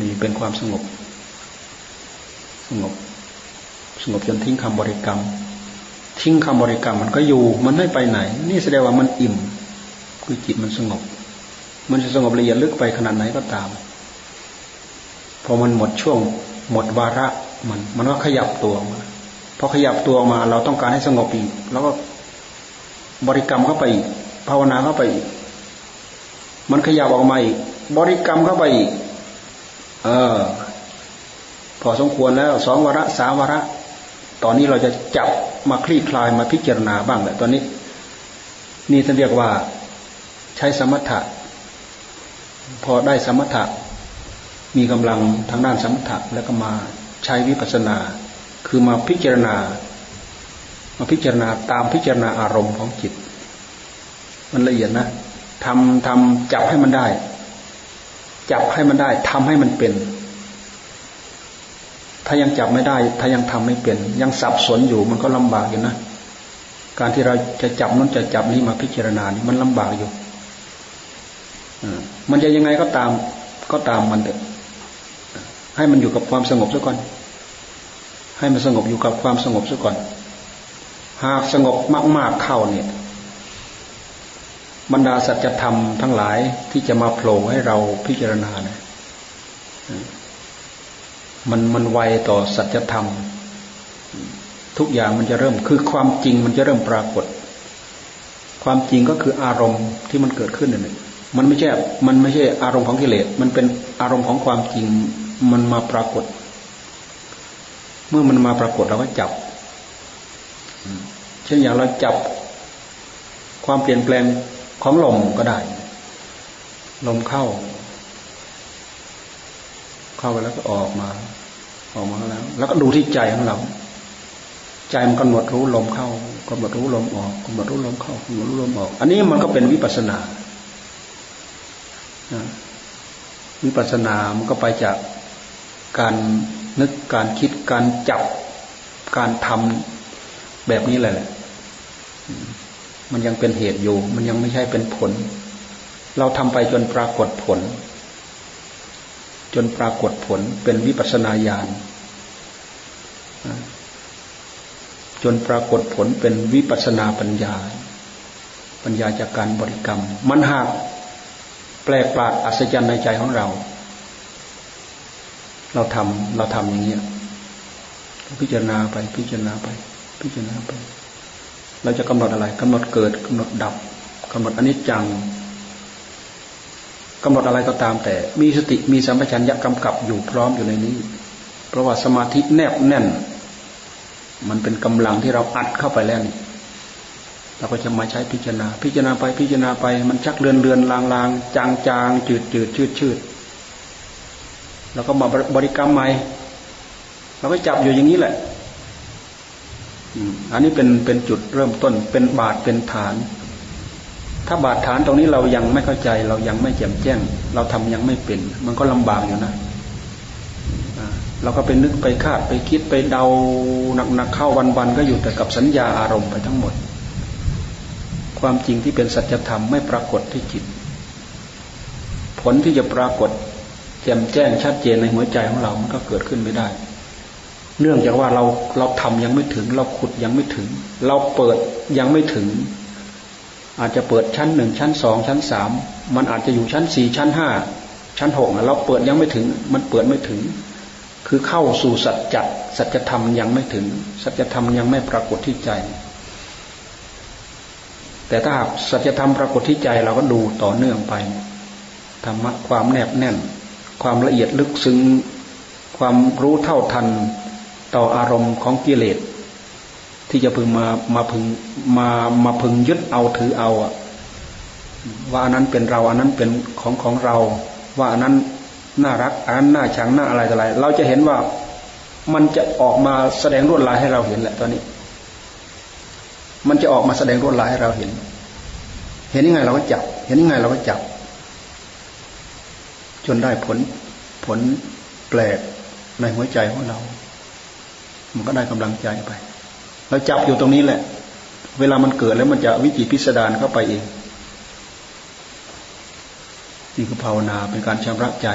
นี่เป็นความสงบสงบสงบจนทิ้งคำบริกรรมทิ้งคำบริกรรมมันก็อยู่มันไม่ไปไหนนี่แสดงว่ามันอิ่มคือจิตมันสงบมันจะสงบละเอียดลึกไปขนาดไหนก็ตามพอมันหมดช่วงหมดวาระมันมันก็ขยับตัวมาพอขยับตัวมาเราต้องการให้สงบอีกแล้วก็บริกรรมเข้าไปอีกภาวนาเข้าไปอีกมันขยับออกมาอีกบริกรรมเข้าไปอีกเออพอสมควรแล้วสองวาระสามวาระตอนนี้เราจะจับมาคลี่คลายมาพิจารณาบ้างแหละตอนนี้นี่ท่านเรียกว่าใช้สมถะพอได้สมถะมีกำลังทางด้านสมถะแล้วก็มาใช้วิปัสสนาคือมาพิจารณามาพิจารณาตามพิจารณาอารมณ์ของจิตมันละเอียดนะทำทำจับให้มันได้จับให้มันได้ทำให้มันเป็นถ้ายังจับไม่ได้ถ้ายังทำไม่เป็นยังสับสนอยู่มันก็ลำบากอยู่นะการที่เราจะจับนั้นจะจับนี้มาพิจารณานี่มันลำบากอยู่มันจะยังไงก็ตามก็ตามมันเถอะให้มันอยู่กับความสงบซะก่อนให้มันสงบอยู่กับความสงบซะก่อนหากสงบมากๆเข้าเนี่ยบรรดาสัจธรรมทั้งหลายที่จะมาโผล่ให้เราพิจารณาเนี่ยมันมันไวต่อสัจธรรมทุกอย่างมันจะเริ่มคือความจริงมันจะเริ่มปรากฏความจริงก็คืออารมณ์ที่มันเกิดขึ้นเนี่ยมันไม่ใช่มันไม่ใช่อารมณ์ของกิเลสมันเป็นอารมณ์ของความจริงมันมาปรากฏเมื่อมันมาปรากฏเราก็จับเช่นอย่างเราจับความเปลี่ยนแปลงของลมก็ได้ลมเข้าเข้าไปแล้วก็ออกมาออกมาแล้วแล้วก็ดูที่ใจของเราใจมันกำหนดรู้ลมเข้ากำหนดรู้ลมออกกำหนดรู้ลมเข้ากำหนดรู้ลมออกอันนี้มันก็เป็นวิปัสสนาวิปัสสนามันก็ไปจากการนึกการคิดการจับการทำแบบนี้แหละมันยังเป็นเหตุอยู่มันยังไม่ใช่เป็นผลเราทำไปจนปรากฏผลจนปรากฏผลเป็นวิปัสสนาญาณจนปรากฏผลเป็นวิปัสสนาปัญญาปัญญาจากการบริกรรมมันหากแปลกประหลาดอัศจรรย์ในใจของเราเราทำเราทำอย่างนี้พิจารณาไปพิจารณาไปพิจารณาไปเราจะกำหนดอะไรกำหนดเกิดกำหนดดับกำหนดอนิจจังกำหนดอะไรก็ตามแต่มีสติมีสัมปชัญญะกำกับอยู่พร้อมอยู่ในนี้เพราะว่าสมาธิแนบแน่นมันเป็นกำลังที่เราอัดเข้าไปแล้วนี่เราก็จะมาใช้พิจารณาพิจารณาไปพิจารณาไปมันชักเลือนเลือนลางลางจางจางจืดจืดชืดชืดแล้วก็มาบริกรรมใหม่เราก็จับอยู่อย่างนี้แหละอันนี้เป็นเป็นจุดเริ่มต้นเป็นบาทเป็นฐานถ้าบาทฐานตรงนี้เรายังไม่เข้าใจเรายังไม่แจ่มแจ้งเราทำยังไม่เป็นมันก็ลำบากอยู่นะ เราก็ไปนึกไปคาดไปคิดไปเดาหนักๆเข้าวันๆก็อยู่แต่กับสัญญาอารมณ์ไปทั้งหมดความจริงที่เป็นสัจธรรมไม่ปรากฏที่จิตผลที่จะปรากฏแจ่มแจ้งชัดเจนในหัวใจของเรามันก็เกิดขึ้นไม่ได้เนื่องจากว่าเราเราทำยังไม่ถึงเราขุดยังไม่ถึงเราเปิดยังไม่ถึงอาจจะเปิดชั้นหนึ่งชั้นสองชั้นสามมันอาจจะอยู่ชั้นสี่ชั้นห้าชั้นหกเราเปิดยังไม่ถึงมันเปิดไม่ถึงคือเข้าสู่สัจจะสัจธรรมยังไม่ถึงสัจธรรมยังไม่ปรากฏที่ใจแต่ถ้าสัจธรรมปรากฏที่ใจเราก็ดูต่อเนื่องไปธรรมะความแนบแน่นความละเอียดลึกซึ้งความรู้เท่าทันต่ออารมณ์ของกิเลสที่จะพึงมามาพึงมามาพึงยึดเอาถือเอาอ่ะว่าอันนั้นเป็นเราอันนั้นเป็นของของเราว่าอันนั้นน่ารักอันนั้นน่าชังน่าอะไรต่ออะไรเราจะเห็นว่ามันจะออกมาแสดงลวดลายให้เราเห็นแหละตอนนี้มันจะออกมาแสดงลวดลายให้เราเห็นเห็นยังไงเราก็จับเห็นยังไงเราก็จับจนได้ผลผลแปลกในหัวใจของเรามันก็ได้กำลังใจไปเราจับอยู่ตรงนี้แหละเวลามันเกิดแล้วมันจะวิจิตรพิสดารเข้าไปเองนี่คือภาวนาเป็นการชำระใจ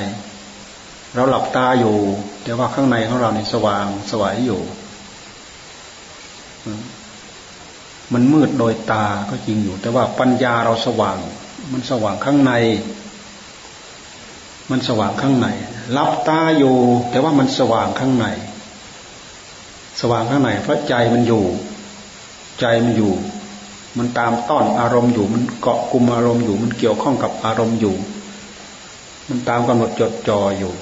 เราหลับตาอยู่แต่ว่าข้างในของเราเนี่ยสว่างสวายอยู่มันมืดโดยตาก็จริงอยู่แต่ว่าปัญญาเราสว่างมันสว่างข้างในมันสว่างข้างในหลับตาอยู่แต่ว่ามันสว่างข้างในสว่างข้างในเพราะใจมันอยู่ใจมันอยู่มันตามต้อนอารมณ์อยู่มันเกาะกุมอารมณ์อยู่มันเกี่ยวข้องกับอารมณ์อยู่มันตามกำหนดจดจ่ออยู่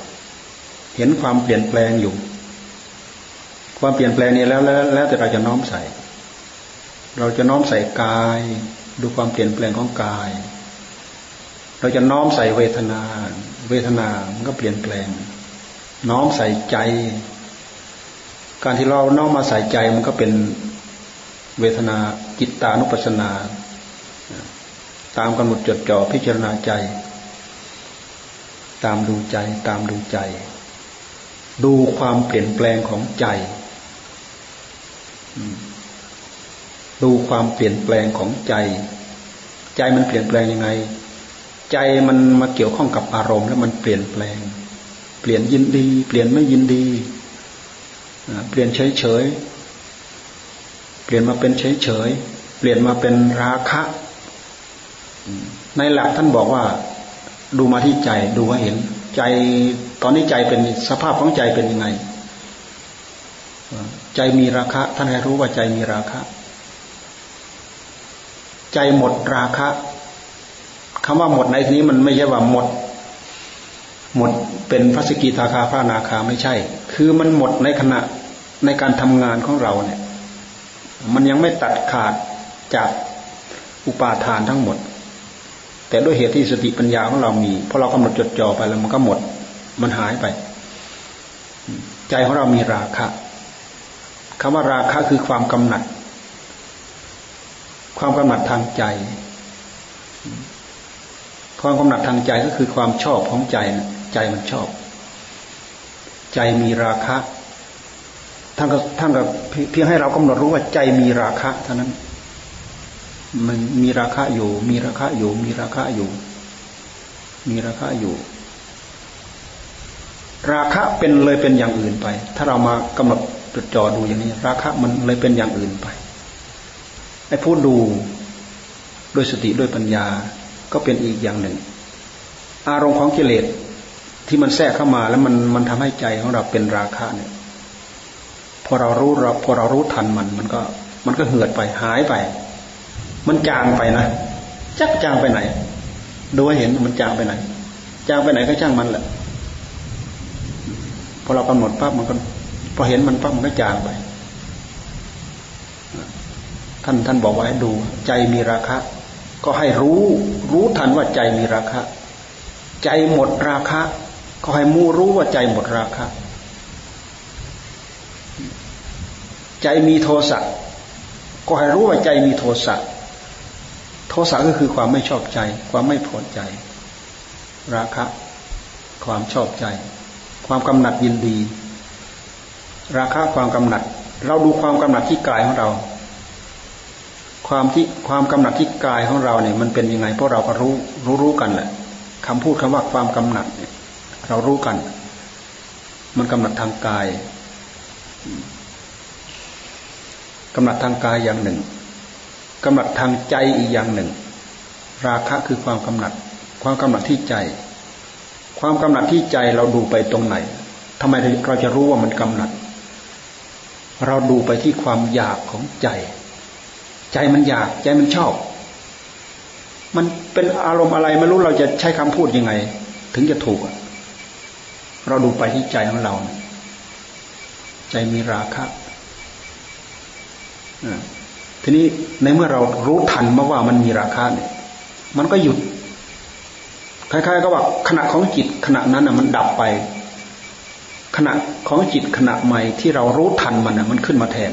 เห็นความเปลี่ยนแปลงอยู่ความเปลี่ยนแปลงนี้แล้วแล้วแต่เราจะน้อมใส่เราจะน้อมใส่กายดูความเปลี่ยนแปลงของกายเราจะน้อมใส่เวทนาเวทนามันก็เปลี่ยนแปลงน้อมใส่ใจการที่เราน้อมมาใส่ใจมันก็เป็นเวทนาจิตตานุปัสสนาตามกำหนดจดจ่อพิจารณาใจตามดูใจตามดูใจดูความเปลี่ยนแปลงของใจดูความเปลี่ยนแปลงของใจใจมันเปลี่ยนแปลงยังไงใจมันมาเกี่ยวข้องกับอารมณ์แล้วมันเปลี่ยนแปลงเปลี่ยนยินดีเปลี่ยนไม่ยินดีเปลี่ยนเฉยเฉยเปลี่ยนมาเป็นเฉยเฉยเปลี่ยนมาเป็นราคะในหลักท่านบอกว่าดูมาที่ใจดูว่าเห็นใจตอนนี้ใจเป็นสภาพของใจเป็นยังไงใจมีราคะท่านให้รู้ว่าใจมีราคะใจหมดราคะคำว่าหมดในที่นี้มันไม่ใช่ว่าหมดหมดเป็นพระสกิทาคาพระอนาคาไม่ใช่คือมันหมดในขณะในการทำงานของเราเนี่ยมันยังไม่ตัดขาดจากอุปาทานทั้งหมดแต่ด้วยเหตุที่สติปัญญาของเรามีพอเรากำหนดจดจ่อไปแล้วมันก็หมดมันหายไปใจของเรามีราคะคำว่าราคะคือความกำหนัดความกำหนัดทางใจความกำหนัดทางใจก็คือความชอบของใจใจมันชอบใจมีราคะท่านก็ท่านก็เพียงให้เรากำหนดรู้ว่าใจมีราคะเท่านั้นมันมีราคะอยู่มีราคะอยู่มีราคะอยู่มีราคะอยู่ราคะเป็นเลยเป็นอย่างอื่นไปถ้าเรามากำหนดจดจ่อดูอย่างนี้ราคะมันเลยเป็นอย่างอื่นไปไอ้ผู้ดูด้วยสติด้วยปัญญาก็เป็นอีกอย่างหนึ่งอารมณ์ของกิเลสที่มันแทรกเข้ามาแล้วมันมันทำให้ใจของเราเป็นราคะเนี่ยพอเรารู้เราพอเรารู้ทันมันมันก็มันก็เหือดไปหายไปมันจางไปนะจักจางไปไหนดูให้เห็นมันจางไปไหนจางไปไหนก็ช่างมันแหละพอเรากำหนดปั๊บมันก็พอเห็นมันปั๊บมันก็จางไปท่านท่านบอกไว้ดูใจมีราคะก็ให้รู้รู้ทันว่าใจมีราคะใจหมดราคะก็ให้มู้รู้ว่าใจหมดราคะใจมีโทสะก็ให้รู้ว่าใจมีโทสะโทสะก็คือความไม่ชอบใจความไม่พอใจราคะความชอบใจความกำหนัดยินดี ราคะความกำหนัดเราดูความกำหนัดที่กายของเราความที่ความกำหนัดที่กายของเราเนี่ยมันเป็นยังไงเพราะเราก็รู้รู้รู้กันแหละคำพูดคำว่าความกำหนัดเนี่ยเรารู้กันมันกำหนัดทางกายกำหนัดทางกายอย่างหนึ่งกำหนัดทางใจอีกอย่างหนึ่งราคะคือความกำหนัดความกำหนัดที่ใจความกำหนัดที่ใจเราดูไปตรงไหนทำไมเราจะรู้ว่ามันกำหนัดเราดูไปที่ความอยากของใจใจมันอยากใจมันชอบมันเป็นอารมณ์อะไรไม่รู้เราจะใช้คำพูดยังไงถึงจะถูกเราดูไปที่ใจของเราใจมีราคะทีนี้ในเมื่อเรารู้ทันมาว่ามันมีราคะเนี่ยมันก็หยุดคล้ายๆกับว่าขณะของจิตขณะนั้นน่ะมันดับไปขณะของจิตขณะใหม่ที่เรารู้ทันมันน่ะมันขึ้นมาแทน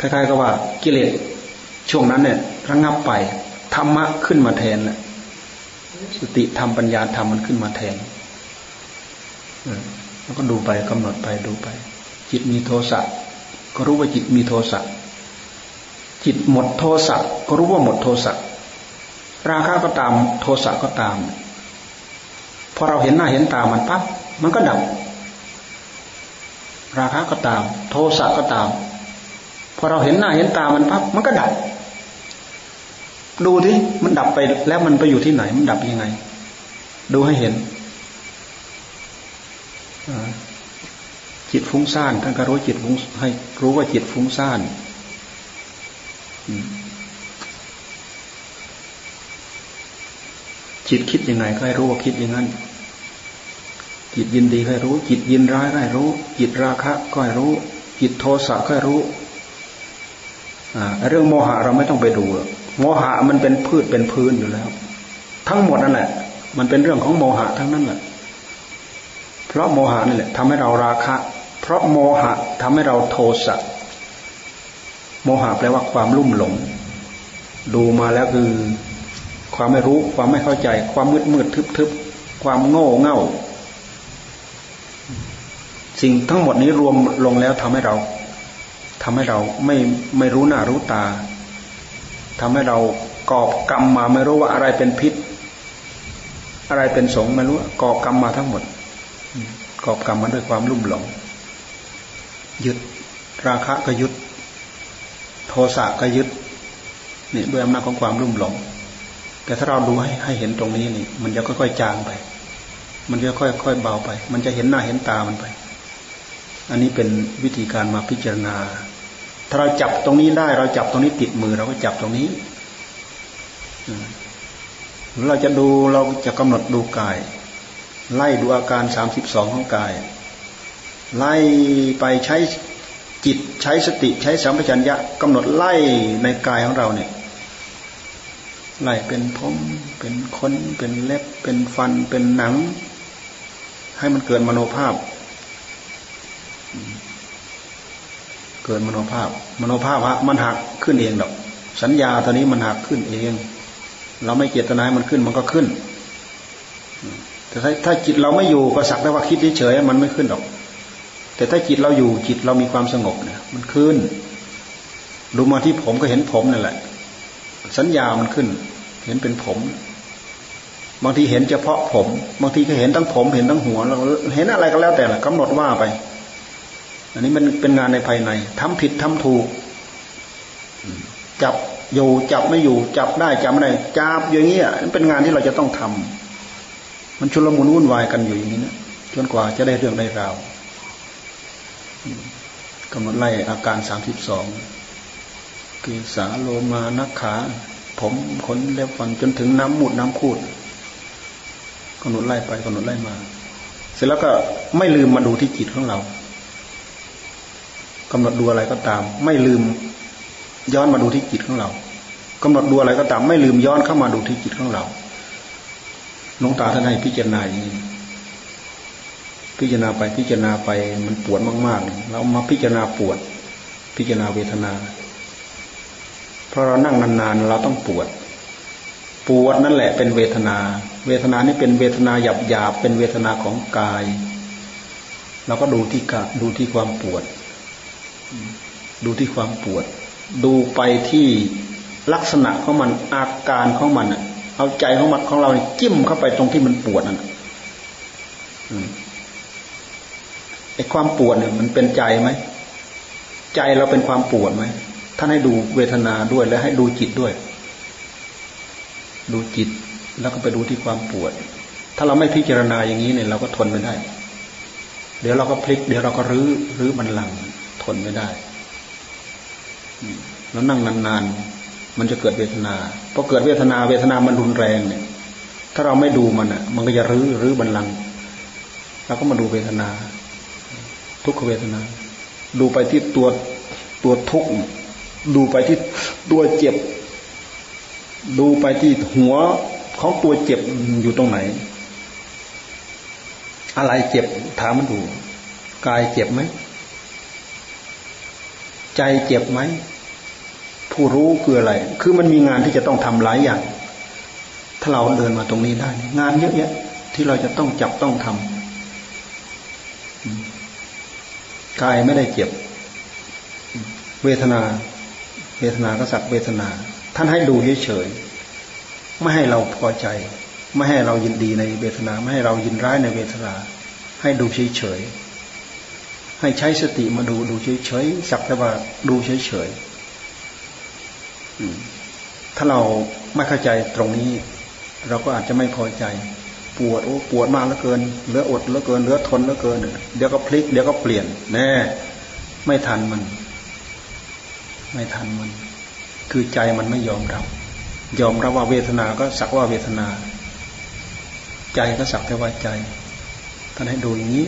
คล้ายๆกับว่ากิเลสช่วงนั้นเนี่ยระงับไปธรรมะขึ้นมาแทนน่ะสติธรรมปัญญาธรรมมันขึ้นมาแทนแล้วก็ดูไปกำหนดไปดูไปจิตมีโทสะก็รู้ว่าจิตมีโทสะจิตหมดโทสะก็รู้ว่าหมดโทสะราคะก็ตามโทสะก็ตามพอเราเห็นหน้าเห็นตามันปั๊บมันก็ดับราคะก็ตามโทสะก็ตามพอเราเห็นหน้าเห็นตามันปั๊บมันก็ดับดูดิมันดับไปแล้วมันไปอยู่ที่ไหนมันดับยังไงดูให้เห็นจิตฟุ้งซ่านท่านก็รู้จิตฟุ้งให้รู้ว่าจิตฟุ้งซ่านจิตคิดยังไงก็ให้รู้ว่าคิดอย่างนั้นจิตยินดีก็ให้รู้จิตยินร้ายก็ให้รู้จิตราคะก็ให้รู้จิตโทสะก็ให้รู้อ่าเรื่องโมหะเราไม่ต้องไปดูโมหะมันเป็นพืชเป็นพื้นอยู่แล้วทั้งหมดนั่นแหละมันเป็นเรื่องของโมหะทั้งนั้นแหละเพราะโมหะนี่แหละทำให้เราราคะเพราะโมหะทำให้เราโทสะโมหะแปลว่าความลุ่มหลงดูมาแล้วคือความไม่รู้ความไม่เข้าใจความมืดมืดทึบทึบความโง่เง่าสิ่งทั้งหมดนี้รวมลงแล้วทำให้เราทำให้เราไม่ไม่รู้หน้ารู้ตาทำให้เรากอบกรรมมาไม่รู้ว่าอะไรเป็นพิษอะไรเป็นสงฆ์ไม่รู้กอบกรรมมาทั้งหมดกอบกรรมมาด้วยความลุ่มหลงยึดราคะก็ยึดโทสะก็ยึดนี่ด้วยอำนาจของความลุ่มหลงแต่ถ้าเราดูให้ให้เห็นตรงนี้นี่มันจะค่อยๆจางไปมันจะค่อยๆเบาไปมันจะเห็นหน้าเห็นตามันไปอันนี้เป็นวิธีการมาพิจารณาถ้าเราจับตรงนี้ได้เราจับตรงนี้ติดมือเราก็จับตรงนี้เราจะดูเราจะกำหนดดูกายไล่ดูอาการสามสิบสองของกายไล่ไปใช้จิตใช้สติใช้สัมปชัญญะกำหนดไล่ในกายของเราเนี่ยไล่เป็นผมเป็นขนเป็นเล็บเป็นฟันเป็นหนังให้มันเกิดมโนภาพเกิดมโนภาพมโนภาพฮะมันหักขึ้นเองดอกสัญญาตัวนี้มันหักขึ้นเองเราไม่เจตนาให้มันขึ้นมันก็ขึ้นแต่ถ้าจิตเราไม่อยู่ก็สักแต่ว่าคิดเฉยๆมันไม่ขึ้นดอกแต่ถ้าจิตเราอยู่จิตเรามีความสงบเนี่ยมันขึ้นดูมาที่ผมก็เห็นผมนั่นแหละสัญญามันขึ้นเห็นเป็นผมบางทีเห็นเฉพาะผมบางทีก็เห็นทั้งผมเห็นทั้งหัวเราเห็นอะไรก็แล้วแต่ละกำหนดว่าไปอันนี้มันเป็นงานในภายในทำผิดทำถูกจับอยู่จับไม่อยู่จับได้จับไม่ได้จับอย่างเงี้ยมันเป็นงานที่เราจะต้องทำมันชุลมุนวุ่นวายกันอยู่อย่างนี้นะจนกว่าจะได้เรื่องได้ราวกำหนดไล่อาการสามสิบสองเกสาโลมานักขาผมขนเล็บฟันจนถึงน้ำมูดน้ำคูดกำหนดไล่ไปกำหนดไล่มาเสร็จแล้วก็ไม่ลืมมาดูที่จิตของเรากำหนดดูอะไรก็ตามไม่ลืมย้อนมาดูที่จิตของเรากำหนดดูอะไรก็ตามไม่ลืมย้อนเข้ามาดูที่จิตของเราหลวงตาท่านให้พิจารณาอย่างนี้พิจารณาไปพิจารณาไปมันปวดมากๆเรามาพิจารณาปวดพิจารณาเวทนาเพราะเรานั่งนานๆเราต้องปวดปวดนั่นแหละเป็นเวทนาเวทนานี่เป็นเวทนาหยาบๆเป็นเวทนาของกาย เราก็ดูที่การดูที่ความปวดดูที่ความปวดดูไปที่ลักษณะของมันอาการของมันเอาใจของมันของเราจิ้มเข้าไปตรงที่มันปวดนั่นไอ้ความปวดเนี่ยมันเป็นใจไหมใจเราเป็นความปวดไหมท่านให้ดูเวทนาด้วยและให้ดูจิตด้วยดูจิตแล้วก็ไปดูที่ความปวดถ้าเราไม่พิจารณาอย่างนี้เนี่ยเราก็ทนไม่ได้เดี๋ยวเราก็พลิกเดี๋ยวเราก็รื้อรื้อมันหลังทนไม่ได้แล้วนั่งนานๆมันจะเกิดเวทนาพอเกิดเวทนาเวทนามันรุนแรงเนี่ยถ้าเราไม่ดูมันอ่ะมันก็จะรื้อรื้อมันหลังแล้วก็มาดูเวทนาทุกขเวทนาดูไปที่ตัวตัวทุกข์ดูไปที่ตัวเจ็บดูไปที่หัวของตัวเจ็บอยู่ตรงไหนอะไรเจ็บถามมันดูกายเจ็บไหมใจเจ็บไหมผู้รู้คืออะไรคือมันมีงานที่จะต้องทำหลายอย่างถ้าเราเดินมาตรงนี้ได้งานเยอะแยะที่เราจะต้องจับต้องทำกายไม่ได้เจ็บเวทนาเวทนาก็สักเวทนาท่านให้ดูเฉยๆไม่ให้เราพอใจไม่ให้เรายินดีในเวทนาไม่ให้เรายินร้ายในเวทนาให้ดูเฉยๆให้ใช้สติมาดูดูเฉยๆสักแต่ว่าดูเฉยๆถ้าเราไม่เข้าใจตรงนี้เราก็อาจจะไม่พอใจปวดโอ้ปวดมากเหลือเกินเหลืออดเหลือเกินเหลือทนเหลือเกินเดี๋ยวก็พลิกเดี๋ยวก็เปลี่ยนแน่ไม่ทันมันไม่ทันมันคือใจมันไม่ยอมรับยอมรับว่าเวทนาก็สักว่าเวทนาใจก็สักแต่ว่าใจท่านให้ดูอย่างนี้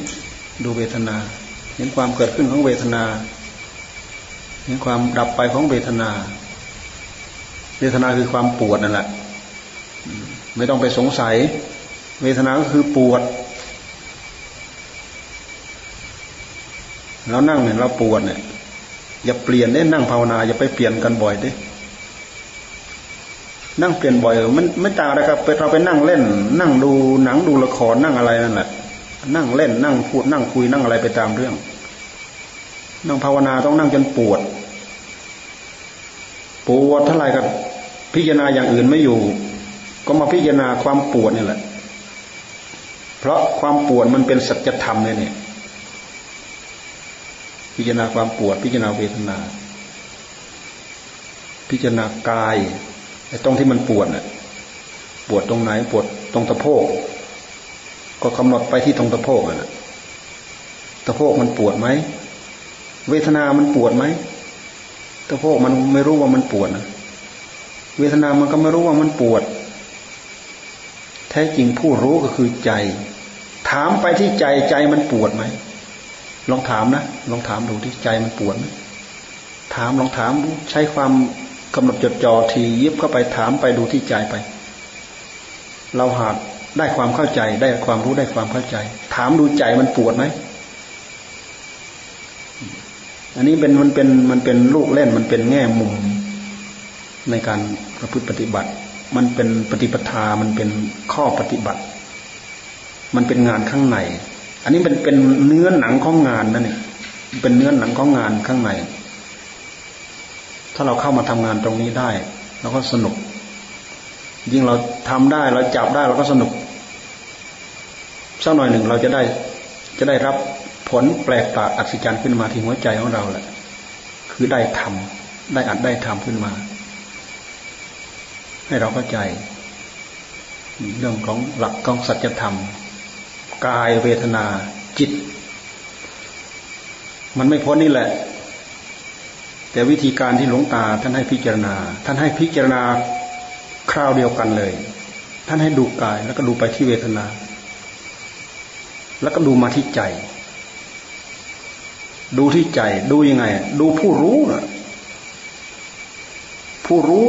ดูเวทนาเห็นความเกิดขึ้นของเวทนาเห็นความดับไปของเวทนาเวทนาคือความปวดนั่นแหละไม่ต้องไปสงสัยเวทนาก็คือปวดเรานั่งเนี่ยเราปวดเนี่ยอย่าเปลี่ยนได้นั่งภาวนาอย่าไปเปลี่ยนกันบ่อยดินั่งเปลี่ยนบ่อยมันไม่ต่างอะไรกับเราไปนั่งเล่นนั่งดูหนังดูละครนั่งอะไรนั่นแหละนั่งเล่นนั่งพูดนั่งคุยนั่งอะไรไปตามเรื่องนั่งภาวนาต้องนั่งจนปวดปวดเท่าไหร่กับพิจารณาอย่างอื่นไม่อยู่ก็มาพิจารณาความปวดนี่แหละเพราะความปวดมันเป็นสัจธรรมเลยเนี่ยพิจารณาความปวดพิจารณาเวทนาพิจารณากายไอ้ตรงที่มันปวดน่ะปวดตรงไหนปวดตรงสะโพกก็กำหนดไปที่ตรงสะโพกน่ะสะโพกมันปวดไหมเวทนามันปวดไหมสะโพกมันไม่รู้ว่ามันปวดนะเวทนามันก็ไม่รู้ว่ามันปวดแท้จริงผู้รู้ก็คือใจถามไปที่ใจใจมันปวดไหมลองถามนะลองถามดูที่ใจมันปวดไหมถามลองถามดูใช้ความกำหนดจดจ่อทียิบเข้าไปถามไปดูที่ใจไปเราหากได้ความเข้าใจได้ความรู้ได้ความเข้าใจถามดูใจมันปวดไหมอันนี้เป็นมันเป็นมันเป็นลูกเล่นมันเป็นแง่มุมในการประพฤติปฏิบัติมันเป็นปฏิปทามันเป็นข้อปฏิบัติมันเป็นงานข้างในอันนี้เป็นเป็นเนื้อหนังของงานนั่นเองเป็นเนื้อหนังของงานข้างในถ้าเราเข้ามาทำงานตรงนี้ได้เราก็สนุกยิ่งเราทำได้เราจับได้เราก็สนุกสักหน่อยหนึ่งเราจะได้จะได้รับผลแปลกตาอัศจรรย์ขึ้นมาที่หัวใจของเราแหละคือได้ทำได้อัดได้ทำขึ้นมาให้เราเข้าใจเรื่องของหลักของสัจธรรมกายเวทนาจิตมันไม่พ้นนี่แหละแต่วิธีการที่หลวงตาท่านให้พิจารณาท่านให้พิจารณาคราวเดียวกันเลยท่านให้ดูกายแล้วก็ดูไปที่เวทนาแล้วก็ดูมาที่ใจดูที่ใจดูยังไงดูผู้รู้น่ะผู้รู้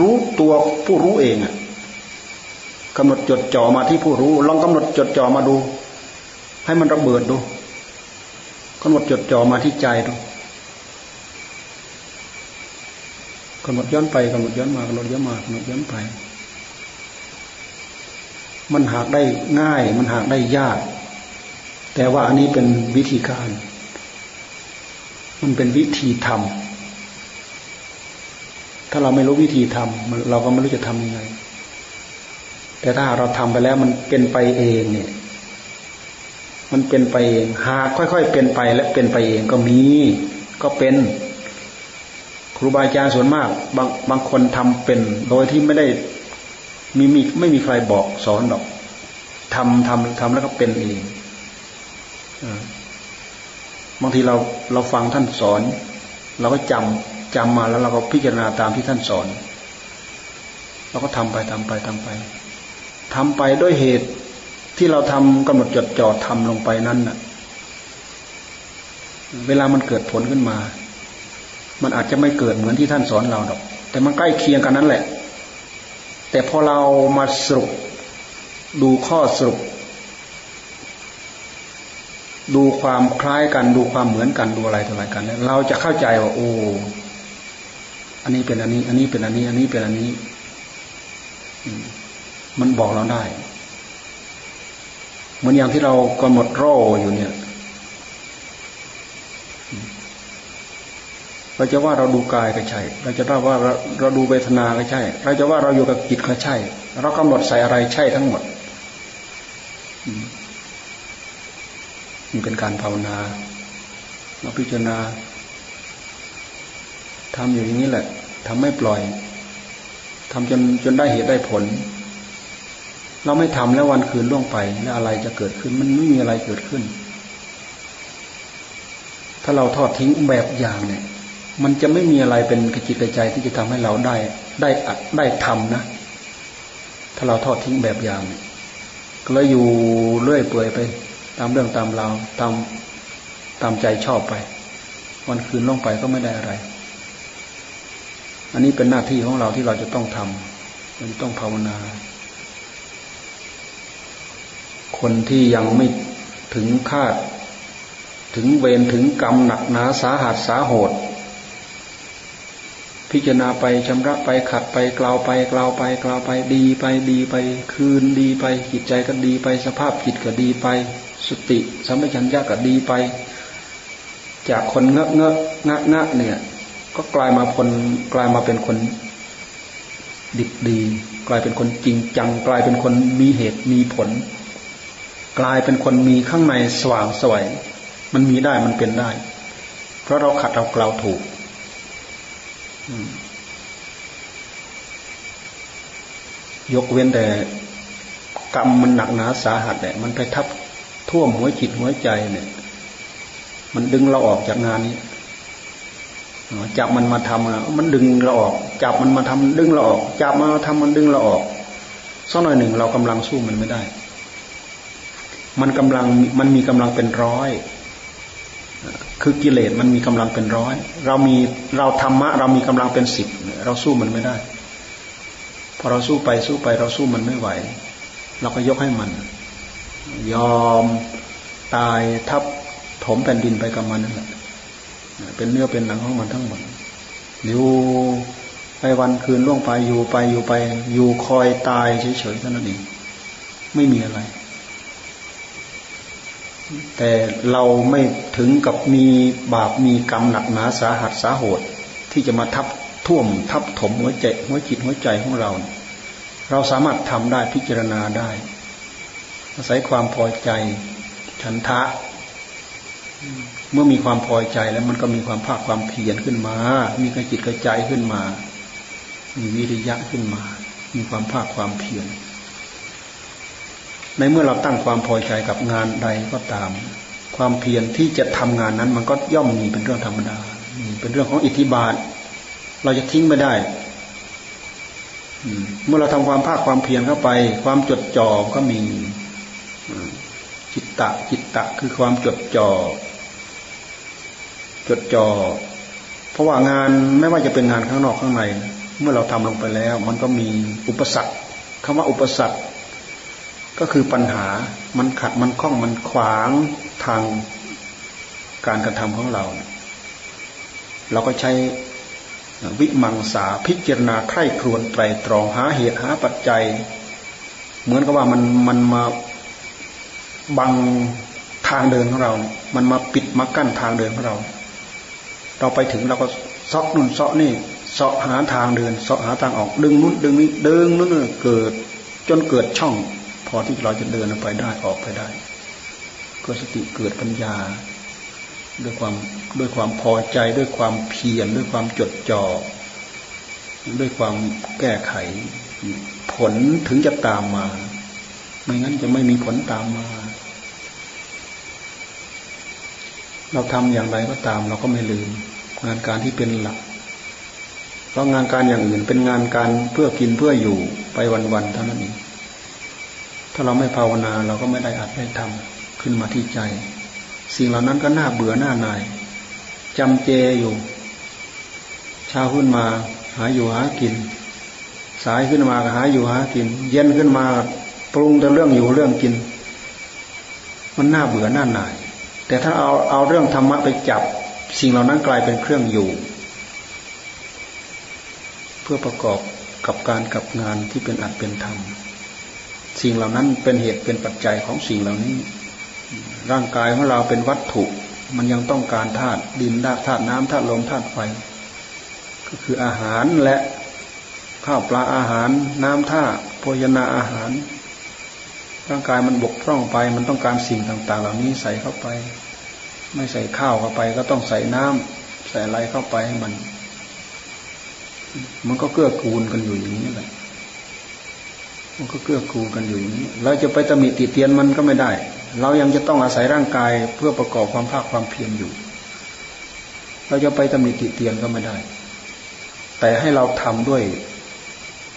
รู้ตัวผู้รู้เองอ่ะกำหนดจดจ่อมาที่ผู้รู้ลองกำหนดจดจ่อมาดูให้มันระเบิดดูกำหนดจดจ่อมาที่ใจดูกำหนดย้อนไปกำหนดย้อนมากำหนดย้อนมากำหนดย้อนไปมันหากได้ง่ายมันหากได้ยาก แต่ว่าอันนี้เป็นวิธีการมันเป็นวิธีทำถ้าเราไม่รู้วิธีทำเราก็ไม่รู้จะทำยังไงแต่ถ้าเราทำไปแล้วมันเป็นไปเองเนี่ยมันเป็นไปเองหากค่อยๆเป็นไปและเป็นไปเองก็มีก็เป็นครูบาอาจารย์ส่วนมากบางบางคนทำเป็นโดยที่ไม่ได้มีมีไม่มีใครบอกสอนหรอกทำทำทำแล้วก็เป็นเองบางทีเราเราฟังท่านสอนเราก็จำจำมาแล้วเราก็พิจารณาตามที่ท่านสอนเราก็ทำไปทำไปทำไปทำไปด้วยเหตุที่เราทำกำหนดจดจ่อทำลงไปนั้นน่ะเวลามันเกิดผลขึ้นมามันอาจจะไม่เกิดเหมือนที่ท่านสอนเราหรอกแต่มันใกล้เคียงกันนั่นแหละแต่พอเรามาสรุปดูข้อสรุปดูความคล้ายกันดูความเหมือนกันดูอะไรต่ออะไรกันแล้วเราจะเข้าใจว่าโอ้อันนี้เป็นอันนี้อันนี้เป็นอันนี้อันนี้เป็นอันนี้มันบอกเราได้เหมือนอย่างที่เรากำหนดโรอยู่เนี่ยเราจะว่าเราดูกายก็ใช่เราจะว่าว่าเราดูเวทนาก็ใช่เราจะว่าเราอยู่กับจิตก็ใช่เรากำหนดใส่อะไรใช่ทั้งหมดนี่เป็นการภาวนาเราพิจารณาทำอยู่อย่างนี้แหละทำไม่ปล่อยทำจนจนได้เหตุได้ผลเราไม่ทำแล้ววันคืนล่วงไปแล้วอะไรจะเกิดขึ้นมันไม่มีอะไรเกิดขึ้นถ้าเราทอดทิ้งแบบอย่างเนี่ยมันจะไม่มีอะไรเป็นกระจิตกระใจที่จะทำให้เราได้ได้ได้ทำนะถ้าเราทอดทิ้งแบบอย่างเนี่ยก็เลยอยู่เรื่อยเปื่อยไปตามเรื่องตามราวตามตามใจชอบไปวันคืนล่วงไปก็ไม่ได้อะไรอันนี้เป็นหน้าที่ของเราที่เราจะต้องทำมันต้องภาวนาคนที่ยังไม่ถึงคาดถึงเวรถึงกรรมหนักหนาสาหัสสาโหดพิจารณาไปชำระไปขัดไปกล่าวไปกล่าวไปกล่าวไปดีไปดีไปคืนดีไปจิตใจก็ดีไปสภาพจิตก็ดีไปสติสัมปชัญญะก็ดีไปจากคนเงอะเงอะงะงะเนี่ยก็กลายมาคนกลายมาเป็นคนดิบดีกลายเป็นคนจริงจังกลายเป็นคนมีเหตุมีผลกลายเป็นคนมีข้างในสว่างสวยมันมีได้มันเป็นได้เพราะเราขัดเราเกลาถูกยกเว้นแต่กรรมมันหนักหนาสาหัสเนี่ยมันไปทับท่วมหัวจิตหัวใจเนี่ยมันดึงเราออกจากงานนี้จับมันมาทำมันดึงเราออกจับมันมาทำดึงเราออกจับมันมาทำมันดึงเราออกสักหน่อยหนึ่งเรากำลังสู้มันไม่ได้มันกำลังมันมีกำลังเป็นร้อยคือกิเลสมันมีกำลังเป็นร้อยเรามีเราธรรมะเรามีกำลังเป็นสิบเราสู้มันไม่ได้พอเราสู้ไปสู้ไปเราสู้มันไม่ไหวเราก็ยกให้มันยอมตายทับถมแผ่นดินไปกับมันนั่นแหละเป็นเนื้อเป็นหนังของมันทั้งหมดอยู่ไปวันคืนล่วงไปอยู่ไปอยู่ไปอยู่คอยตายเฉยๆเท่านั้นเองไม่มีอะไรแต่เราไม่ถึงกับมีบาปมีกรรมหนักหนาสาหัสสาโหดที่จะมาทับท่วมทับถมหัวใจหัวจิตหัวใจของเราเราสามารถทำได้พิจารณาได้อาศัยความพอใจฉันทะเมื่อมีความพอใจแล้วมันก็มีความภาคความเพียรขึ้นมามีกระจิตกระใจขึ้นมามีวิริยะขึ้นมามีความภาคความเพียรในเมื่อเราตั้งความพอใจกับงานใดก็ตามความเพียรที่จะทำงานนั้นมันก็ย่อมมีเป็นเรื่องธรรมดาเป็นเรื่องของอิทธิบาทเราจะทิ้งไม่ได้เมื่อเราทำความภาคความเพียรเข้าไปความจดจ่อก็มีจิตตะจิตตะคือความจดจ่อจดจ่อเพราะว่างานไม่ว่าจะเป็นงานข้างนอกข้างในเมื่อเราทำลงไปแล้วมันก็มีอุปสรรคคำว่าอุปสรรคก็คือปัญหามันขัดมันข้องมันขวางทางการกระทำของเราเราก็ใช้วิมังสาพิจารณาไคร่ครวญไตรตรองหาเหตุหาปัจจัยเหมือนกับว่ามันมันมาบังท างเดินของเรามันมาปิดมากั้นทางเดินของเราเราไปถึงเราก็ซอกนู่นซอกนี่ซอกหาทางเดินซอกหาทางออกดึงนู่นดึงนี้ดึงนู่นเกิดจนเกิดช่องพอที่เราจะเดินไปได้ออกไปได้เกิดสติเกิดปัญญาด้วยความด้วยความพอใจด้วยความเพียรด้วยความจดจ่อด้วยความแก้ไขผลถึงจะตามมาไม่งั้นจะไม่มีผลตามมาเราทำอย่างไรก็ตามเราก็ไม่ลืมงานการที่เป็นหลักเพราะงานการอย่างอื่นเป็นงานการเพื่อกินเพื่ออยู่ไปวันๆเท่านั้นเองถ้าเราไม่ภาวนาเราก็ไม่ได้อัดได้ทำขึ้นมาที่ใจสิ่งเหล่านั้นก็น่าเบื่อหน้านายจำเจอยู่เช้าขึ้นมาหาอยู่หากินสายขึ้นมาก็หาอยู่หากินเย็นขึ้นมาปรุงแต่เรื่องอยู่เรื่องกินมันน่าเบื่อหน้านายแต่ถ้าเอาเอาเรื่องธรรมะไปจับสิ่งเหล่านั้นกลายเป็นเครื่องอยู่เพื่อประกอบกับการกับงานที่เป็นอัตเป็นธรรมสิ่งเหล่านั้นเป็นเหตุเป็นปัจจัยของสิ่งเหล่านี้ร่างกายของเราเป็นวัตถุมันยังต้องการธาตุดินธาตุน้ำธาตุลมธาตุไฟก็คืออาหารและข้าวปลาอาหารน้ำธาตุโภชนาอาหารร่างกายมันบกพร่องไปมันต้องการสิ่งต่างๆเหล่านี้ใส่เข้าไปไม่ใส่ข้าวเข้าไปก็ต้องใส่น้ำใส่อะไรเข้าไปให้มันมันก็เกื้อกูลกันอยู่อย่างนี้แหละมันก็เกื้อกูลกันอยู่อย่างนี้เราจะไปตำหนิติเตียนมันก็ไม่ได้เรายังจะต้องอาศัยร่างกายเพื่อประกอบความภาคความเพียรอยู่เราจะไปตำหนิติเตียนก็ไม่ได้แต่ให้เราทำด้วย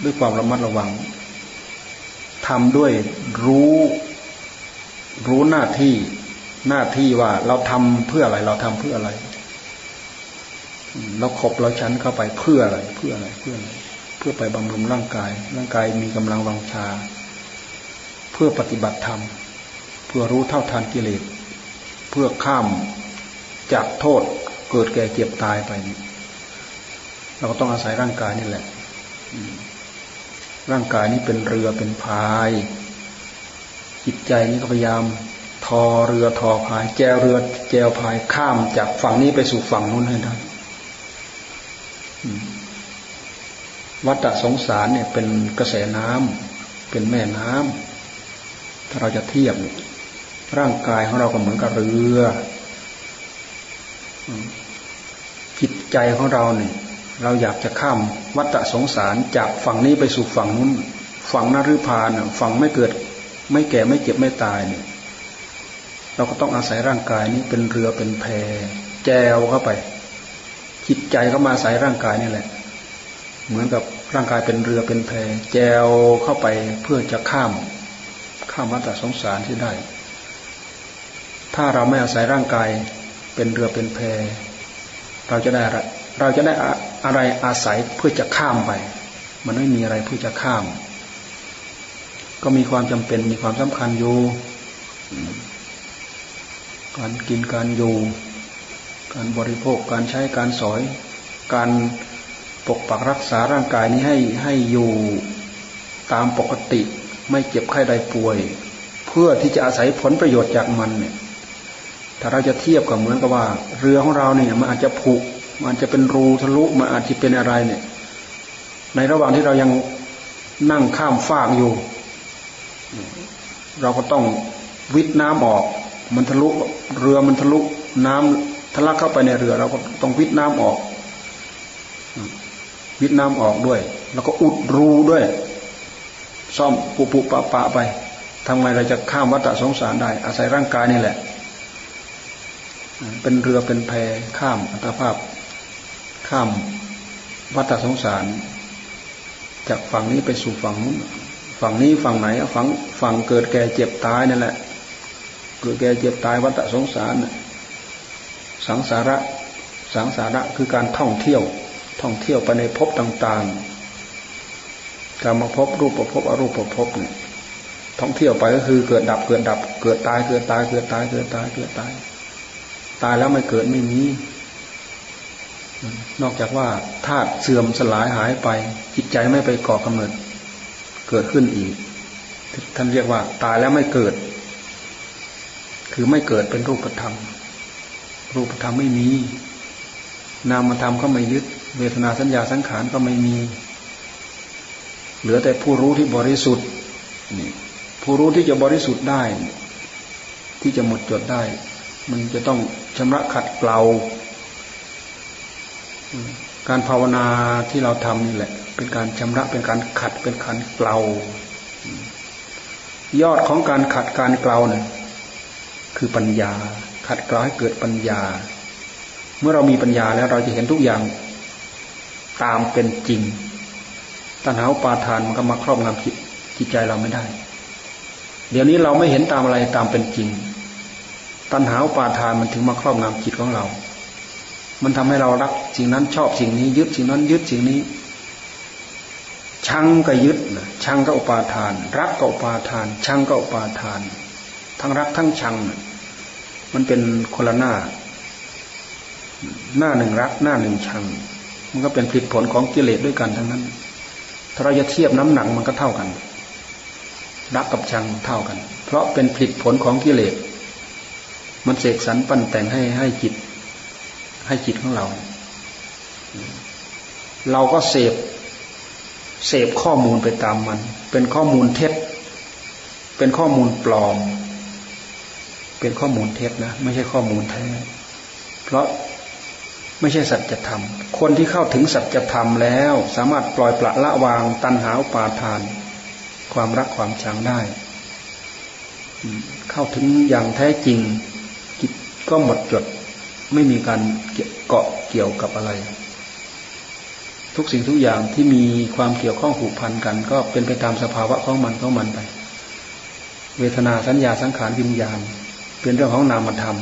ด้วยความระมัดระวังทำด้วยรู้รู้หน้าที่หน้าที่ว่าเราทำเพื่ออะไรเราทำเพื่ออะไรเราขบเราชั้นเข้าไปเพื่ออะไรเพื่ออะไรเพื่ออะไรเพื่อไปบำรุงร่างกายร่างกายมีกำลังวังชาเพื่อปฏิบัติธรรมเพื่อรู้เท่าทันกิเลสเพื่อข้ามจากโทษเกิดแก่เจ็บตายไปเราก็ต้องอาศัยร่างกายนี่แหละร่างกายนี้เป็นเรือเป็นพายจิตใจนี้ก็พยายามทอเรือทอพายแจวเรือแจวพายข้ามจากฝั่งนี้ไปสู่ฝั่งนู้นให้ได้วัฏสงสารเนี่ยเป็นกระแสน้ำเป็นแม่น้ำถ้าเราจะเทียบร่างกายของเราก็เหมือนกับเรือจิตใจของเราเนี่ยเราอยากจะข้ามวัฏสงสารจากฝั่งนี้ไปสู่ฝั่งนู้นฝั่งนฤพานฝั่งไม่เกิดไม่แก่ไม่เจ็บไม่ตายเนี่ยเราก็ต้องอาศัยร่างกายนี้เป็นเรือเป็นแพแจวเข้าไปจิตใจก็มาอาศัยร่างกายนี่แหละเหมือนกับร่างกายเป็นเรือเป็นแพแจวเข้าไปเพื่อจะข้ามข้ามวัฏสงสารที่ได้ถ้าเราไม่อาศัยร่างกายเป็นเรือเป็นแพเราจะได้เราจะได้อะไรอาศัยเพื่อจะข้ามไปมันไม่มีอะไรเพื่อจะข้ามก็มีความจำเป็นมีความสำคัญอยู่การกินการอยู่การบริโภคการใช้การสอยการปกปักรักษาร่างกายนี้ให้ให้อยู่ตามปกติไม่เจ็บไข้ใดป่วยเพื่อที่จะอาศัยผลประโยชน์จากมันเนี่ยถ้าเราจะเทียบกับเหมือนกับว่าเรือของเราเนี่ยมันอาจจะผุมันจะเป็นรูทะลุมันอาจจะเป็นอะไรเนี่ยในระหว่างที่เรายังนั่งข้ามฟากอยู่เราก็ต้องวิทน้ำออกมันทะลุเรือมันทะลุน้ำทะลักเข้าไปในเรือเราก็ต้องวิทน้ำออกวิทน้ำออกด้วยแล้วก็อุดรูด้วยซ่อมปุปุปะปะไปทำไมเราจะข้ามวัฏสงสารได้อาศัยร่างกายนี่แหละเป็นเรือเป็นแพข้ามอัตภาพข้ามวัฏสงสารจากฝั่งนี้ไปสู่ฝั่งนู้นฝั่งนี้ฝั่งไหนฝั่งฝั่งเกิดแก่เจ็บตายนั่นแหละเกิดแก่เจ็บตายวัฏสงสารสังสาระสังสาระคือการท่องเที่ยวท่องเที่ยวไปในภพต่างๆกามภพรูปภพอรูปภพเนี่ยท่องเที่ยวไปก็คือเกิดดับเกิดดับเกิดตายเกิดตายเกิดตายเกิดตายเกิดตายตายแล้วไม่เกิดไม่มีนอกจากว่าธาตุเสื่อมสลายหายไปจิตใจไม่ไปก่อกำเนิดเกิดขึ้นอีกท่านเรียกว่าตายแล้วไม่เกิด คือไม่เกิดเป็นรูปธรรมรูปธรรมไม่มีนามธรรมก็ไม่ยึดเวทนาสัญญาสังขารก็ไม่มีเหลือแต่ผู้รู้ที่บริสุทธิ์นี่ผู้รู้ที่จะบริสุทธิ์ได้ที่จะหมดจดได้มันจะต้องชำระขัดเกลาการภาวนาที่เราทำนี่แหละเป็นการชำระเป็นการขัดเป็นการเกลายอดของการขัดการเกลาเนี่ยคือปัญญาขัดเกลาให้เกิดปัญญาเมื่อเรามีปัญญาแล้วเราจะเห็นทุกอย่างตามเป็นจริงตัณหาอุปาทานมันก็มาครอบงำจิตจิตใจเราไม่ได้เดี๋ยวนี้เราไม่เห็นตามอะไรตามเป็นจริงตัณหาอุปาทานมันถึงมาครอบงำจิตของเรามันทำให้เรารักสิ่งนั้นชอบสิ่งนี้ยึดสิ่งนั้นยึดสิ่งนี้ชังก็ยึดนะชังก็อุปาทานรักก็อุปาทานชังก็อุปาทานทั้งรักทั้งชังนะมันเป็นคนละหน้าหน้าหนึ่งรักหน้าหนึ่งชังมันก็เป็นผลผลของกิเลสด้วยกันทั้งนั้นถ้าเราจะเทียบน้ำหนักมันก็เท่ากันรักกับชังเท่ากันเพราะเป็นผลผลของกิเลสมันเสกสรรปั้นแต่งให้ให้จิตให้จิตของเราเราก็เสพเสพข้อมูลไปตามมันเป็นข้อมูลเท็จเป็นข้อมูลปลอมเป็นข้อมูลเท็จนะไม่ใช่ข้อมูลแท้เพราะไม่ใช่สัจธรรมคนที่เข้าถึงสัจธรรมแล้วสามารถปล่อยปละละวางตัณหาอุปาทานความรักความชังได้เข้าถึงอย่างแท้จริงจิตก็หมดจดไม่มีการเกาะเกี่ยวกับอะไรทุกสิ่งทุกอย่างที่มีความเกี่ยวข้องผูกพันกันก็เป็นไปตามสภาวะของมันของมันไปเวทนาสัญญาสังขารวิญญาณเป็นเรื่องของนามธรรม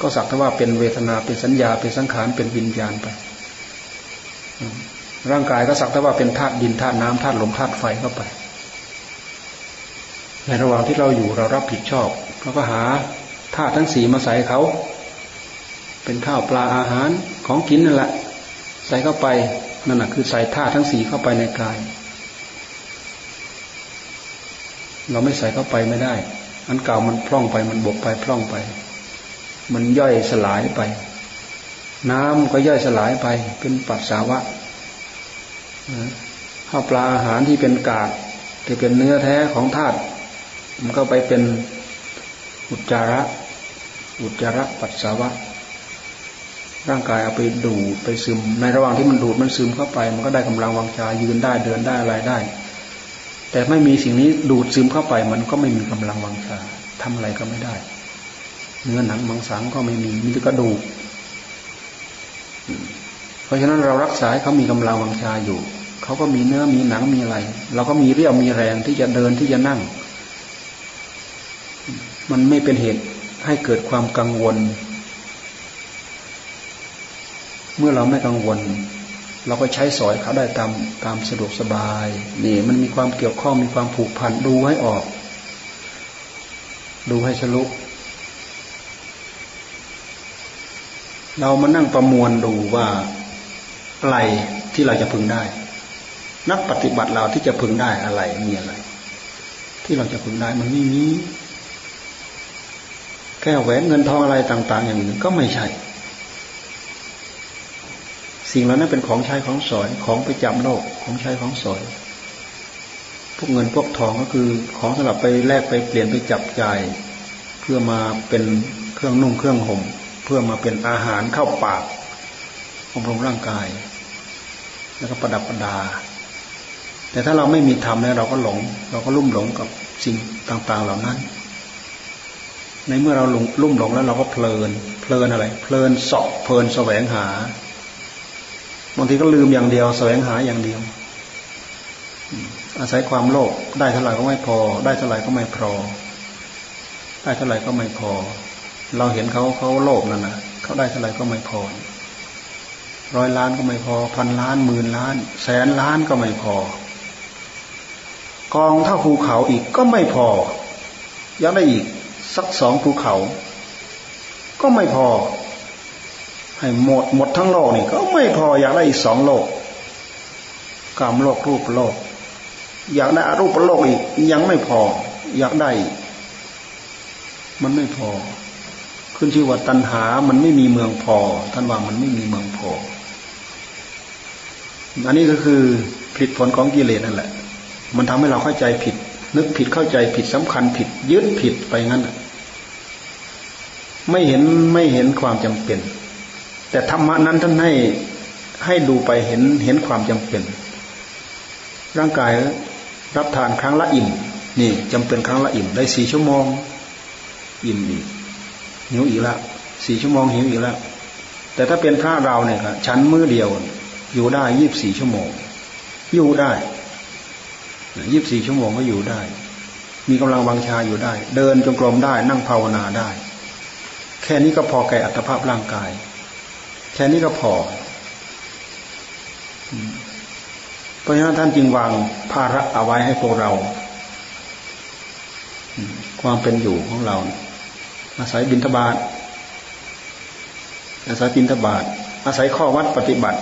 ก็สักแต่ว่าเป็นเวทนาเป็นสัญญาเป็นสังขารเป็นวิญญาณไปร่างกายก็สักแต่ว่าเป็นธาตุดินธาตุน้ำธาตุลมธาตุไฟเข้าไปในระหว่างที่เราอยู่เรารับผิดชอบเราก็หาธาตุทั้งสี่มาใส่เขาเป็นข้าวปลาอาหารของกินนั่นแหละใส่เข้าไปนั่นแหละคือใส่ธาตุทั้งสี่เข้าไปในกายเราไม่ใส่เข้าไปไม่ได้อันเก่ามันพร่องไปมันบกไปพร่องไปมันย่อยสลายไปน้ำก็ย่อยสลายไปเป็นปัสสาวะข้าวปลาอาหารที่เป็นกากที่เป็นเนื้อแท้ของธาตุมันก็ไปเป็นอุจจาระอุจจาระปัสสาวะร่างกายเอาไปดูดไปซึมในระหว่างที่มันดูดมันซึมเข้าไปมันก็ได้กำลังวังชายืนได้เดินได้อะไรได้แต่ไม่มีสิ่งนี้ดูดซึมเข้าไปมันก็ไม่มีกำลังวังชาทำอะไรก็ไม่ได้เนื้อหนังมังสังก็ไม่มีมีแต่กระดูกเพราะฉะนั้นเรารักษาให้เขามีกำลังวังชาอยู่เขาก็มีเนื้อมีหนังมีอะไรเราก็มีเรี่ยวมีแรงที่จะเดินที่จะนั่งมันไม่เป็นเหตุให้เกิดความกังวลเมื่อเราไม่กังวลเราก็ใช้สอยเขาได้ตามตามสะดวกสบายนี่มันมีความเกี่ยวข้องมีความผูกพันดูให้ออกดูให้ฉลุเรามานั่งประมวลดูว่าอะไรที่เราจะพึงได้นักปฏิบัติเราที่จะพึงได้อะไรมีอะไรที่เราจะพึงได้มันไม่มีแก้วแหวนเงินทองอะไรต่างๆอย่างอื่นก็ไม่ใช่สิ่งเหล่านั้นเป็นของใช้ของสอยของประจำโลกของใช้ของสอยพวกเงินพวกทองก็คือของสำหรับไปแลกไปเปลี่ยนไปจับจ่ายเพื่อมาเป็นเครื่องนุ่งเครื่องห่มเพื่อมาเป็นอาหารเข้าปากบำรุงร่างกายแล้วก็ประดับประดาแต่ถ้าเราไม่มีธรรมแล้วเราก็หลงเราก็ลุ่มหลงกับสิ่งต่างๆเหล่านั้นในเมื่อเราหลงลุ่มหลงแล้วเราก็เพลินเพลินอะไรเพลินเสาะเพลินแสวงหาบางทีก็ลืมอย่างเดียวแสวงหาอย่างเดียวอาศัยความโลภได้เท่าไหร่ก็ไม่พอได้เท่าไหร่ก็ไม่พอได้เท่าไหร่ก็ไม่พอเราเห็นเขาเขาโลภนั่นนะเขาได้เท่าไหร่ก็ไม่พอร้อยล้านก็ไม่พอพันล้านหมื่นล้านแสนล้านก็ไม่พอกองเท่าภูเขาอีกก็ไม่พอยังได้อีกสักสองภูเขาก็ไม่พอให้หมดหมดทั้งโลกนี่ก็ไม่พออยากได้อีกสองโลกกามโลกรูปโลกอยากได้อรูปโลกอีกยังไม่พออยากได้ มันไม่พอขึ้นชื่อว่าตัณหามันไม่มีเมืองพอท่านว่ามันไม่มีเมืองพออันนี้ก็คือผลผลของกิเลสนั่นแหละมันทำให้เราเข้าใจผิดนึกผิดเข้าใจผิดสำคัญผิดยึดผิดไปงั้นไม่เห็นไม่เห็นความจำเป็นแต่ธรรมะนั้นท่านให้ให้ดูไปเห็นเห็นความจำเป็นร่างกายรับทานครั้งละอิ่มนี่จำเป็นครั้งละอิ่มได้สี่ชั่วโมงอิ่มอีกหิวอีกละสี่ชั่วโมงหิวอีกละแต่ถ้าเป็นพระเราเนี่ยครับฉันมื้อเดียวอยู่ได้ยี่สิบสี่ชั่วโมงอยู่ได้ยี่สิบสี่ชั่วโมงก็อยู่ได้มีกำลังวังชาอยู่ได้เดินจงกรมได้นั่งภาวนาได้แค่นี้ก็พอแก่อัตภาพร่างกายแค่นี้ก็พอเพราะฉะนั้นท่านจึงวางภาระเอาไว้ให้พวกเราความเป็นอยู่ของเราอาศัยบิณฑบาตอาศัยบิณฑบาตอาศัยข้อวัดปฏิบัติ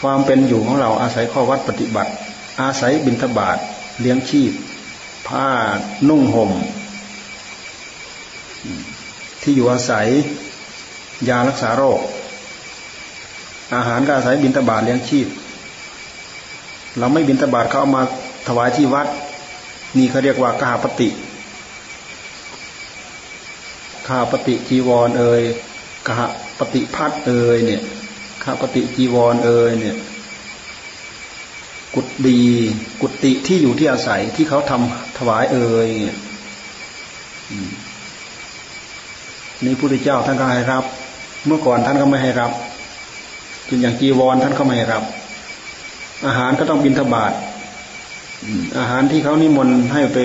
ความเป็นอยู่ของเราอาศัยข้อวัดปฏิบัติอาศัยบิณฑบาตเลี้ยงชีพผ้านุ่งห่มที่อยู่อาศัยยารักษาโรคอาหารก็อาศัยบิณฑบาตเลี้ยงชีพเราไม่บิณฑบาตเขาเอามาถวายที่วัดนี่เขาเรียกว่ากหาปฏิกหาปฏิจีวรเอ่ยกหาปฏิภัตเอ่ยเนี่ยกหาปฏิจีวรเอ่ยเนี่ยกุฏดีกุฏิที่อยู่ที่อาศัยที่เขาทำถวายเอ่ยนี่พระพุทธเจ้าท่านก็ให้รับเมื่อก่อนท่านก็ไม่ให้รับจนอย่างจีวรท่านก็ไม่ให้รับอาหารก็ต้องบิณฑบาตอาหารที่เขานิมนต์ให้ไป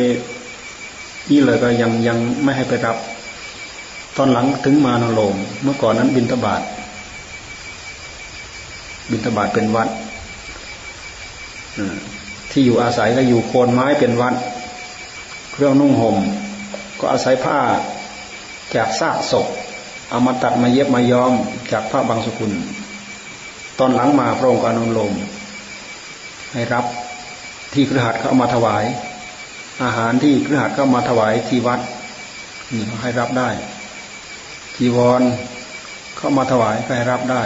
นี่เลยก็ยังยังไม่ให้ไปรับตอนหลังถึงมานาโลมเมื่อก่อนนั้นบิณฑบาตบิณฑบาตเป็นวัดที่อยู่อาศัยก็อยู่โคนไม้เป็นวัดเครื่องนุ่งห่มก็อาศัยผ้าจากซากศพเอามาตัดมาเย็บมาย้อมจากผ้าบางสกุลตอนหลังมาพระองค์ก็อนุโลมให้รับที่คฤหัสถ์เขาเอามาถวายอาหารที่คฤหัสถ์เขามาถวายที่วัดนี่เขาให้รับได้จีวรเขามาถวายก็ให้รับได้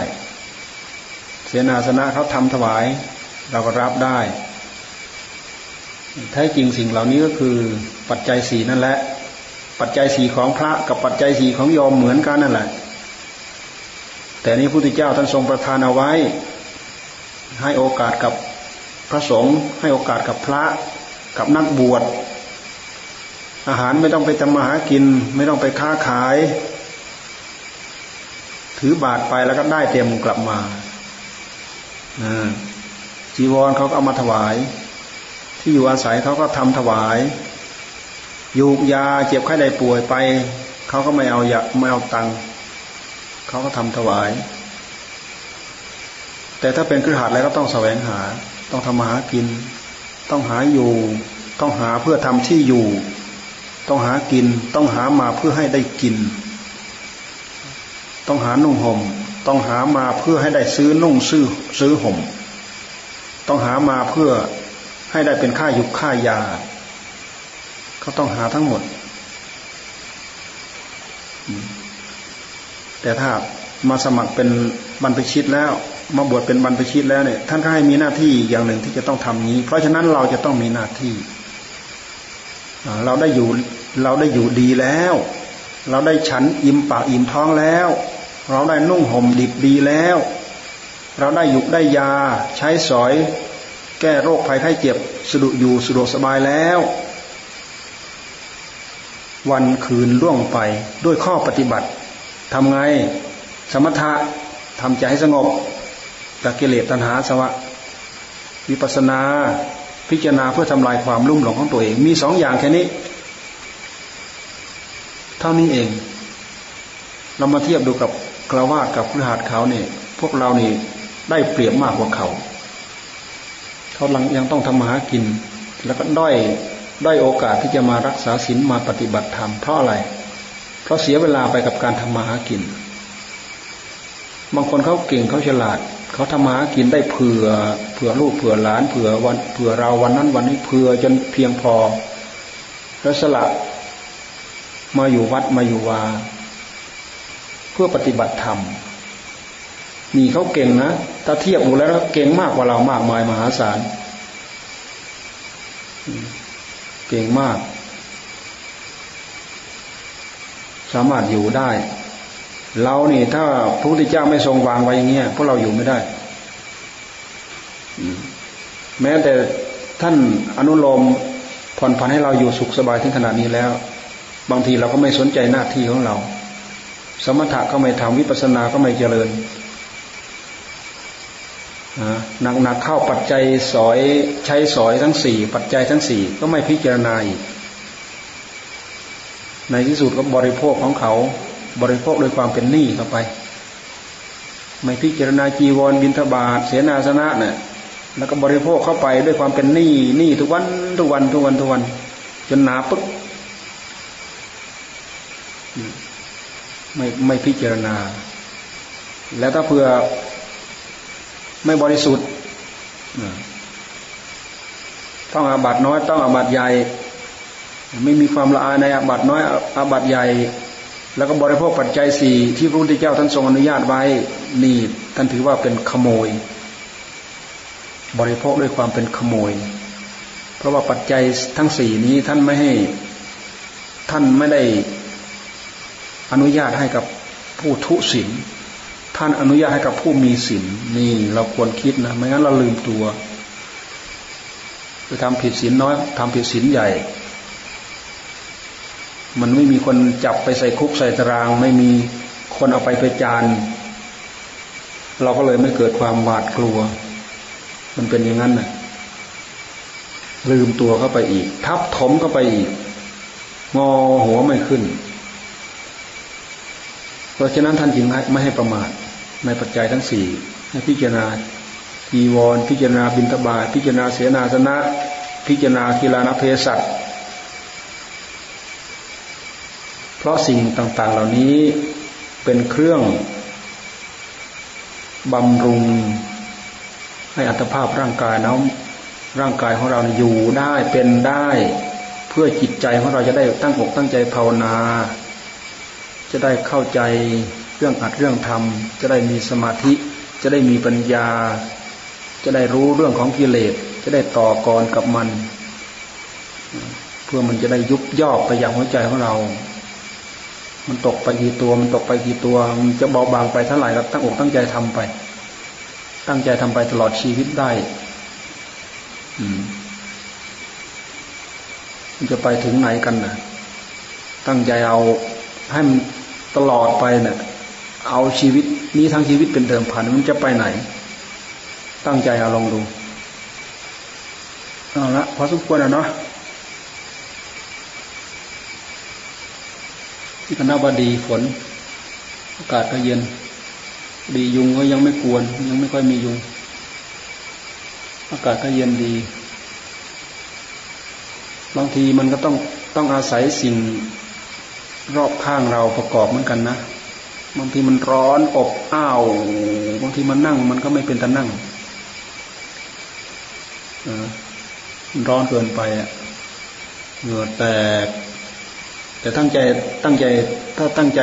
เสนาสนะเขาทำถวายเราก็รับได้แท้จริงสิ่งเหล่านี้ก็คือปัจจัยสี่นั่นแหละปัจจัยสี่ของพระกับปัจจัยสี่ของโยมเหมือนกันนั่นแหละแต่นี้พระพุทธเจ้าท่านทรงประทานเอาไว้ให้โอกาสกับพระสงฆ์ให้โอกาสกับพระกับนักบวชอาหารไม่ต้องไปทำมาหากินไม่ต้องไปค้าขายถือบาตรไปแล้วก็ได้เต็มกลับมาจีวรเขาก็เอามาถวายที่อยู่อาศัยเขาก็ทำถวายยูกยาเจ็บไข้ได้ป่วยไปเขาก็ไม่เอายาไม่เอาตังค์เขาก็ทำถวายแต่ถ้าเป็นคฤหัสถ์แล้วก็ต้องแสวงหาต้องทำมาหากินต้องหาอยู่ต้องหาเพื่อทำที่อยู่ต้องหากินต้องหามาเพื่อให้ได้กินต้องหานุ่งห่มต้องหามาเพื่อให้ได้ซื้อนุ่งซื้อซื้อห่มต้องหามาเพื่อให้ได้เป็นค่ายุกค่ายาเขาต้องหาทั้งหมดแต่ถ้ามาสมัครเป็นบรรพชิตแล้วมาบวชเป็นบรรพชิตแล้วเนี่ยท่านก็ให้มีหน้าที่อย่างหนึ่งที่จะต้องทำนี้เพราะฉะนั้นเราจะต้องมีหน้าที่เราได้อยู่เราได้อยู่ดีแล้วเราได้ฉันอิ่มปากอิ่มท้องแล้วเราได้นุ่งห่มดิบดีแล้วเราได้ยุกได้ยาใช้สอยแก้โรคภัยไข้เจ็บสะดวกอยู่สะดวกสบายแล้ววันคืนล่วงไปด้วยข้อปฏิบัติทำไงสมถะทำใจให้สงบจากกิเลสตัณหาสวะวิปัสสนาพิจารณาเพื่อทำลายความลุ่มหลงของตัวเองมีสองอย่างแค่นี้เท่านี้เองเรามาเทียบดูกับกลาวาดกับคฤหัสถ์เขาเนี่ยพวกเรานี่ได้เปรียบมากกว่าเขาเขายังต้องทำมาหากินแล้วก็ด้อยด้อยโอกาสที่จะมารักษาศีลมาปฏิบัติธรรมเพราะอะไรเพราะเสียเวลาไปกับการทำมาหากินบางคนเขาเก่งเขาฉลาดเขาทำมาหากินได้เผื่อเผื่อลูกเผื่อหลานเผื่อวันเผื่อเราวันนั้นวันนี้เผื่อจนเพียงพอ และสละมาอยู่วัดมาอยู่วาเพื่อปฏิบัติธรรมมีเขาเก่งนะถ้าเทียบดูแล้วเก่งมากกว่าเรามากมายมหาศาลเก่งมากสามารถอยู่ได้เรานี่ถ้าพระพุทธเจ้าไม่ทรงวางไว้อย่างเงี้ยพวกเราอยู่ไม่ได้แม้แต่ท่านอนุโลมผ่อนผันให้เราอยู่สุขสบายถึงขนาดนี้แล้วบางทีเราก็ไม่สนใจหน้าที่ของเราสมถะก็ไม่ทำวิปัสสนาก็ไม่เจริญหนักๆเข้าปัจจัยสอยใช้สอยทั้งสี่ปัจจัยทั้งสี่ก็ไม่พิจารณาอีกในที่สุดก็บริโภคของเขาบริโภคโดยความเป็นหนี้เข้าไปไม่พิจารณาจีวรบิณฑบาตเสนาสนะเนี่ยแล้วก็บริโภคเข้าไปด้วยความเป็นหนี้หนี้ทุกวันทุกวันทุกวันทุกวันจนหนาปึ๊กไม่ไม่พิจารณาแล้วถ้าเผื่อไม่บริสุทธิ์ต้องอาบัติน้อยต้องอาบัติใหญ่ไม่มีความละอายในอาบัติน้อยอาบัติใหญ่แล้วก็บริโภคปัจจัยสี่ที่พระพุทธเจ้าท่านทรงอนุญาตไว้นี่ท่านถือว่าเป็นขโมยบริโภคด้วยความเป็นขโมยเพราะว่าปัจจัยทั้งสี่นี้ท่านไม่ให้ท่านไม่ได้อนุญาตให้กับผู้ทุศีลท่านอนุญาตให้กับผู้มีศีลนี่เราควรคิดนะไม่งั้นเราลืมตัวไปทำผิดศีลน้อยทำผิดศีลใหญ่มันไม่มีคนจับไปใส่คุกใส่ตารางไม่มีคนเอาไปประจานเราก็เลยไม่เกิดความหวาดกลัวมันเป็นอย่างนั้นน่ะลืมตัวเข้าไปอีกทับถมเข้าไปอีกงอหัวไม่ขึ้นเพราะฉะนั้นท่านจึงไม่ให้ประมาทในปัจจัยทั้งสี่ให้พิจารณาจีวรพิจารณาบิณฑบาตพิจารณาเสนาสนะพิจารณากีฬานเภสัชเพราะสิ่งต่างๆเหล่านี้เป็นเครื่องบำรุงให้อัตภาพร่างกายนะร่างกายของเราอยู่ได้เป็นได้เพื่อจิตใจของเราจะได้ตั้งอกตั้งใจภาวนาจะได้เข้าใจเรื่องอัดเรื่องธรรมจะได้มีสมาธิจะได้มีปัญญาจะได้รู้เรื่องของกิเลสจะได้ต่อกรกับมันเพื่อมันจะได้ยุบย่อไปอย่างหัวใจของเรามันตกไปกี่ตัวมันตกไปกี่ตัวมันจะเบาบางไปเท่าไหร่ก็ตั้งอกตั้งใจทำไปตั้งใจทำไปตลอดชีวิตได้มันจะไปถึงไหนกันนะตั้งใจเอาให้มันตลอดไปเนี่ยเอาชีวิตนี้ทั้งชีวิตเป็นเดิมพันมันจะไปไหนตั้งใจเอาลองดูเอาละพอสมควรแล้วเนาะที่คณะบดีฝนอากาศก็เย็นดียุงก็ยังไม่กวนยังไม่ค่อยมียุงอากาศก็เย็นดีบางทีมันก็ต้องต้องอาศัยสิ่งรอบข้างเราประกอบเหมือนกันนะบางทีมันร้อนอบอ้าวบางทีมันนั่งมันก็ไม่เป็นตานั่งมันร้อนเกินไปอะเหงื่อแตกแต่ตั้งใจตั้งใจถ้าตั้งใจ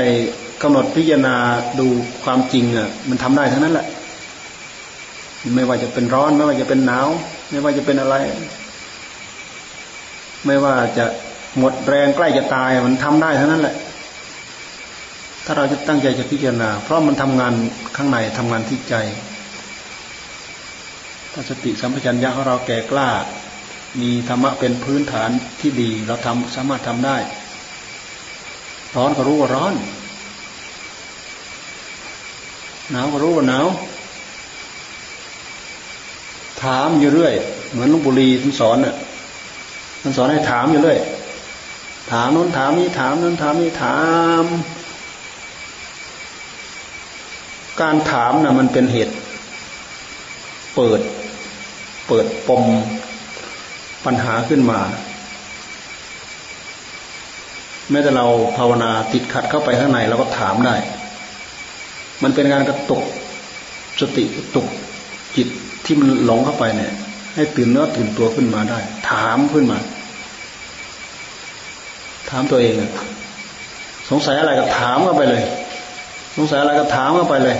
กำหนดพิจารณาดูความจริงอ่ะมันทำได้ทั้งนั้นแหละไม่ว่าจะเป็นร้อนไม่ว่าจะเป็นหนาวไม่ว่าจะเป็นอะไรไม่ว่าจะหมดแรงใกล้จะตายมันทำได้ทั้งนั้นแหละถ้าเราจะตั้งใจจะพิจารณาเพราะมันทำงานข้างในทำงานที่ใจถ้าสติสัมปชัญญะของเราแก่กล้ามีธรรมะเป็นพื้นฐานที่ดีเราทำสามารถทำได้ร้อนก็รู้ว่าร้อนหนาวก็รู้ว่าหนาวถามอยู่เรื่อยเหมือนหลวงปู่ลีท่านสอนน่ะท่านสอนให้ถามอยู่เรื่อยถามโน้นถามนี้ถามโน้นถามนี้ถามการถามน่ะมันเป็นเหตุเปิดเปิดปมปัญหาขึ้นมาแม้แต่เราภาวนาติดขัดเข้าไปข้างในเราก็ถามได้มันเป็นการกระตุกสติกระตุกจิตที่มันหลงเข้าไปเนี่ยให้ตื่นเนื้อตื่นตัวขึ้นมาได้ถามขึ้นมา ามตัวเองนะสงสัยอะไรก็ถามเข้าไปเลยสงสัยอะไรก็ถามเข้าไปเลย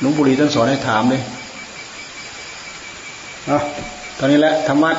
หลวงปู่ลีท่านสอนให้ถามเลยอ่ะตอนนี้แหละธรรมะ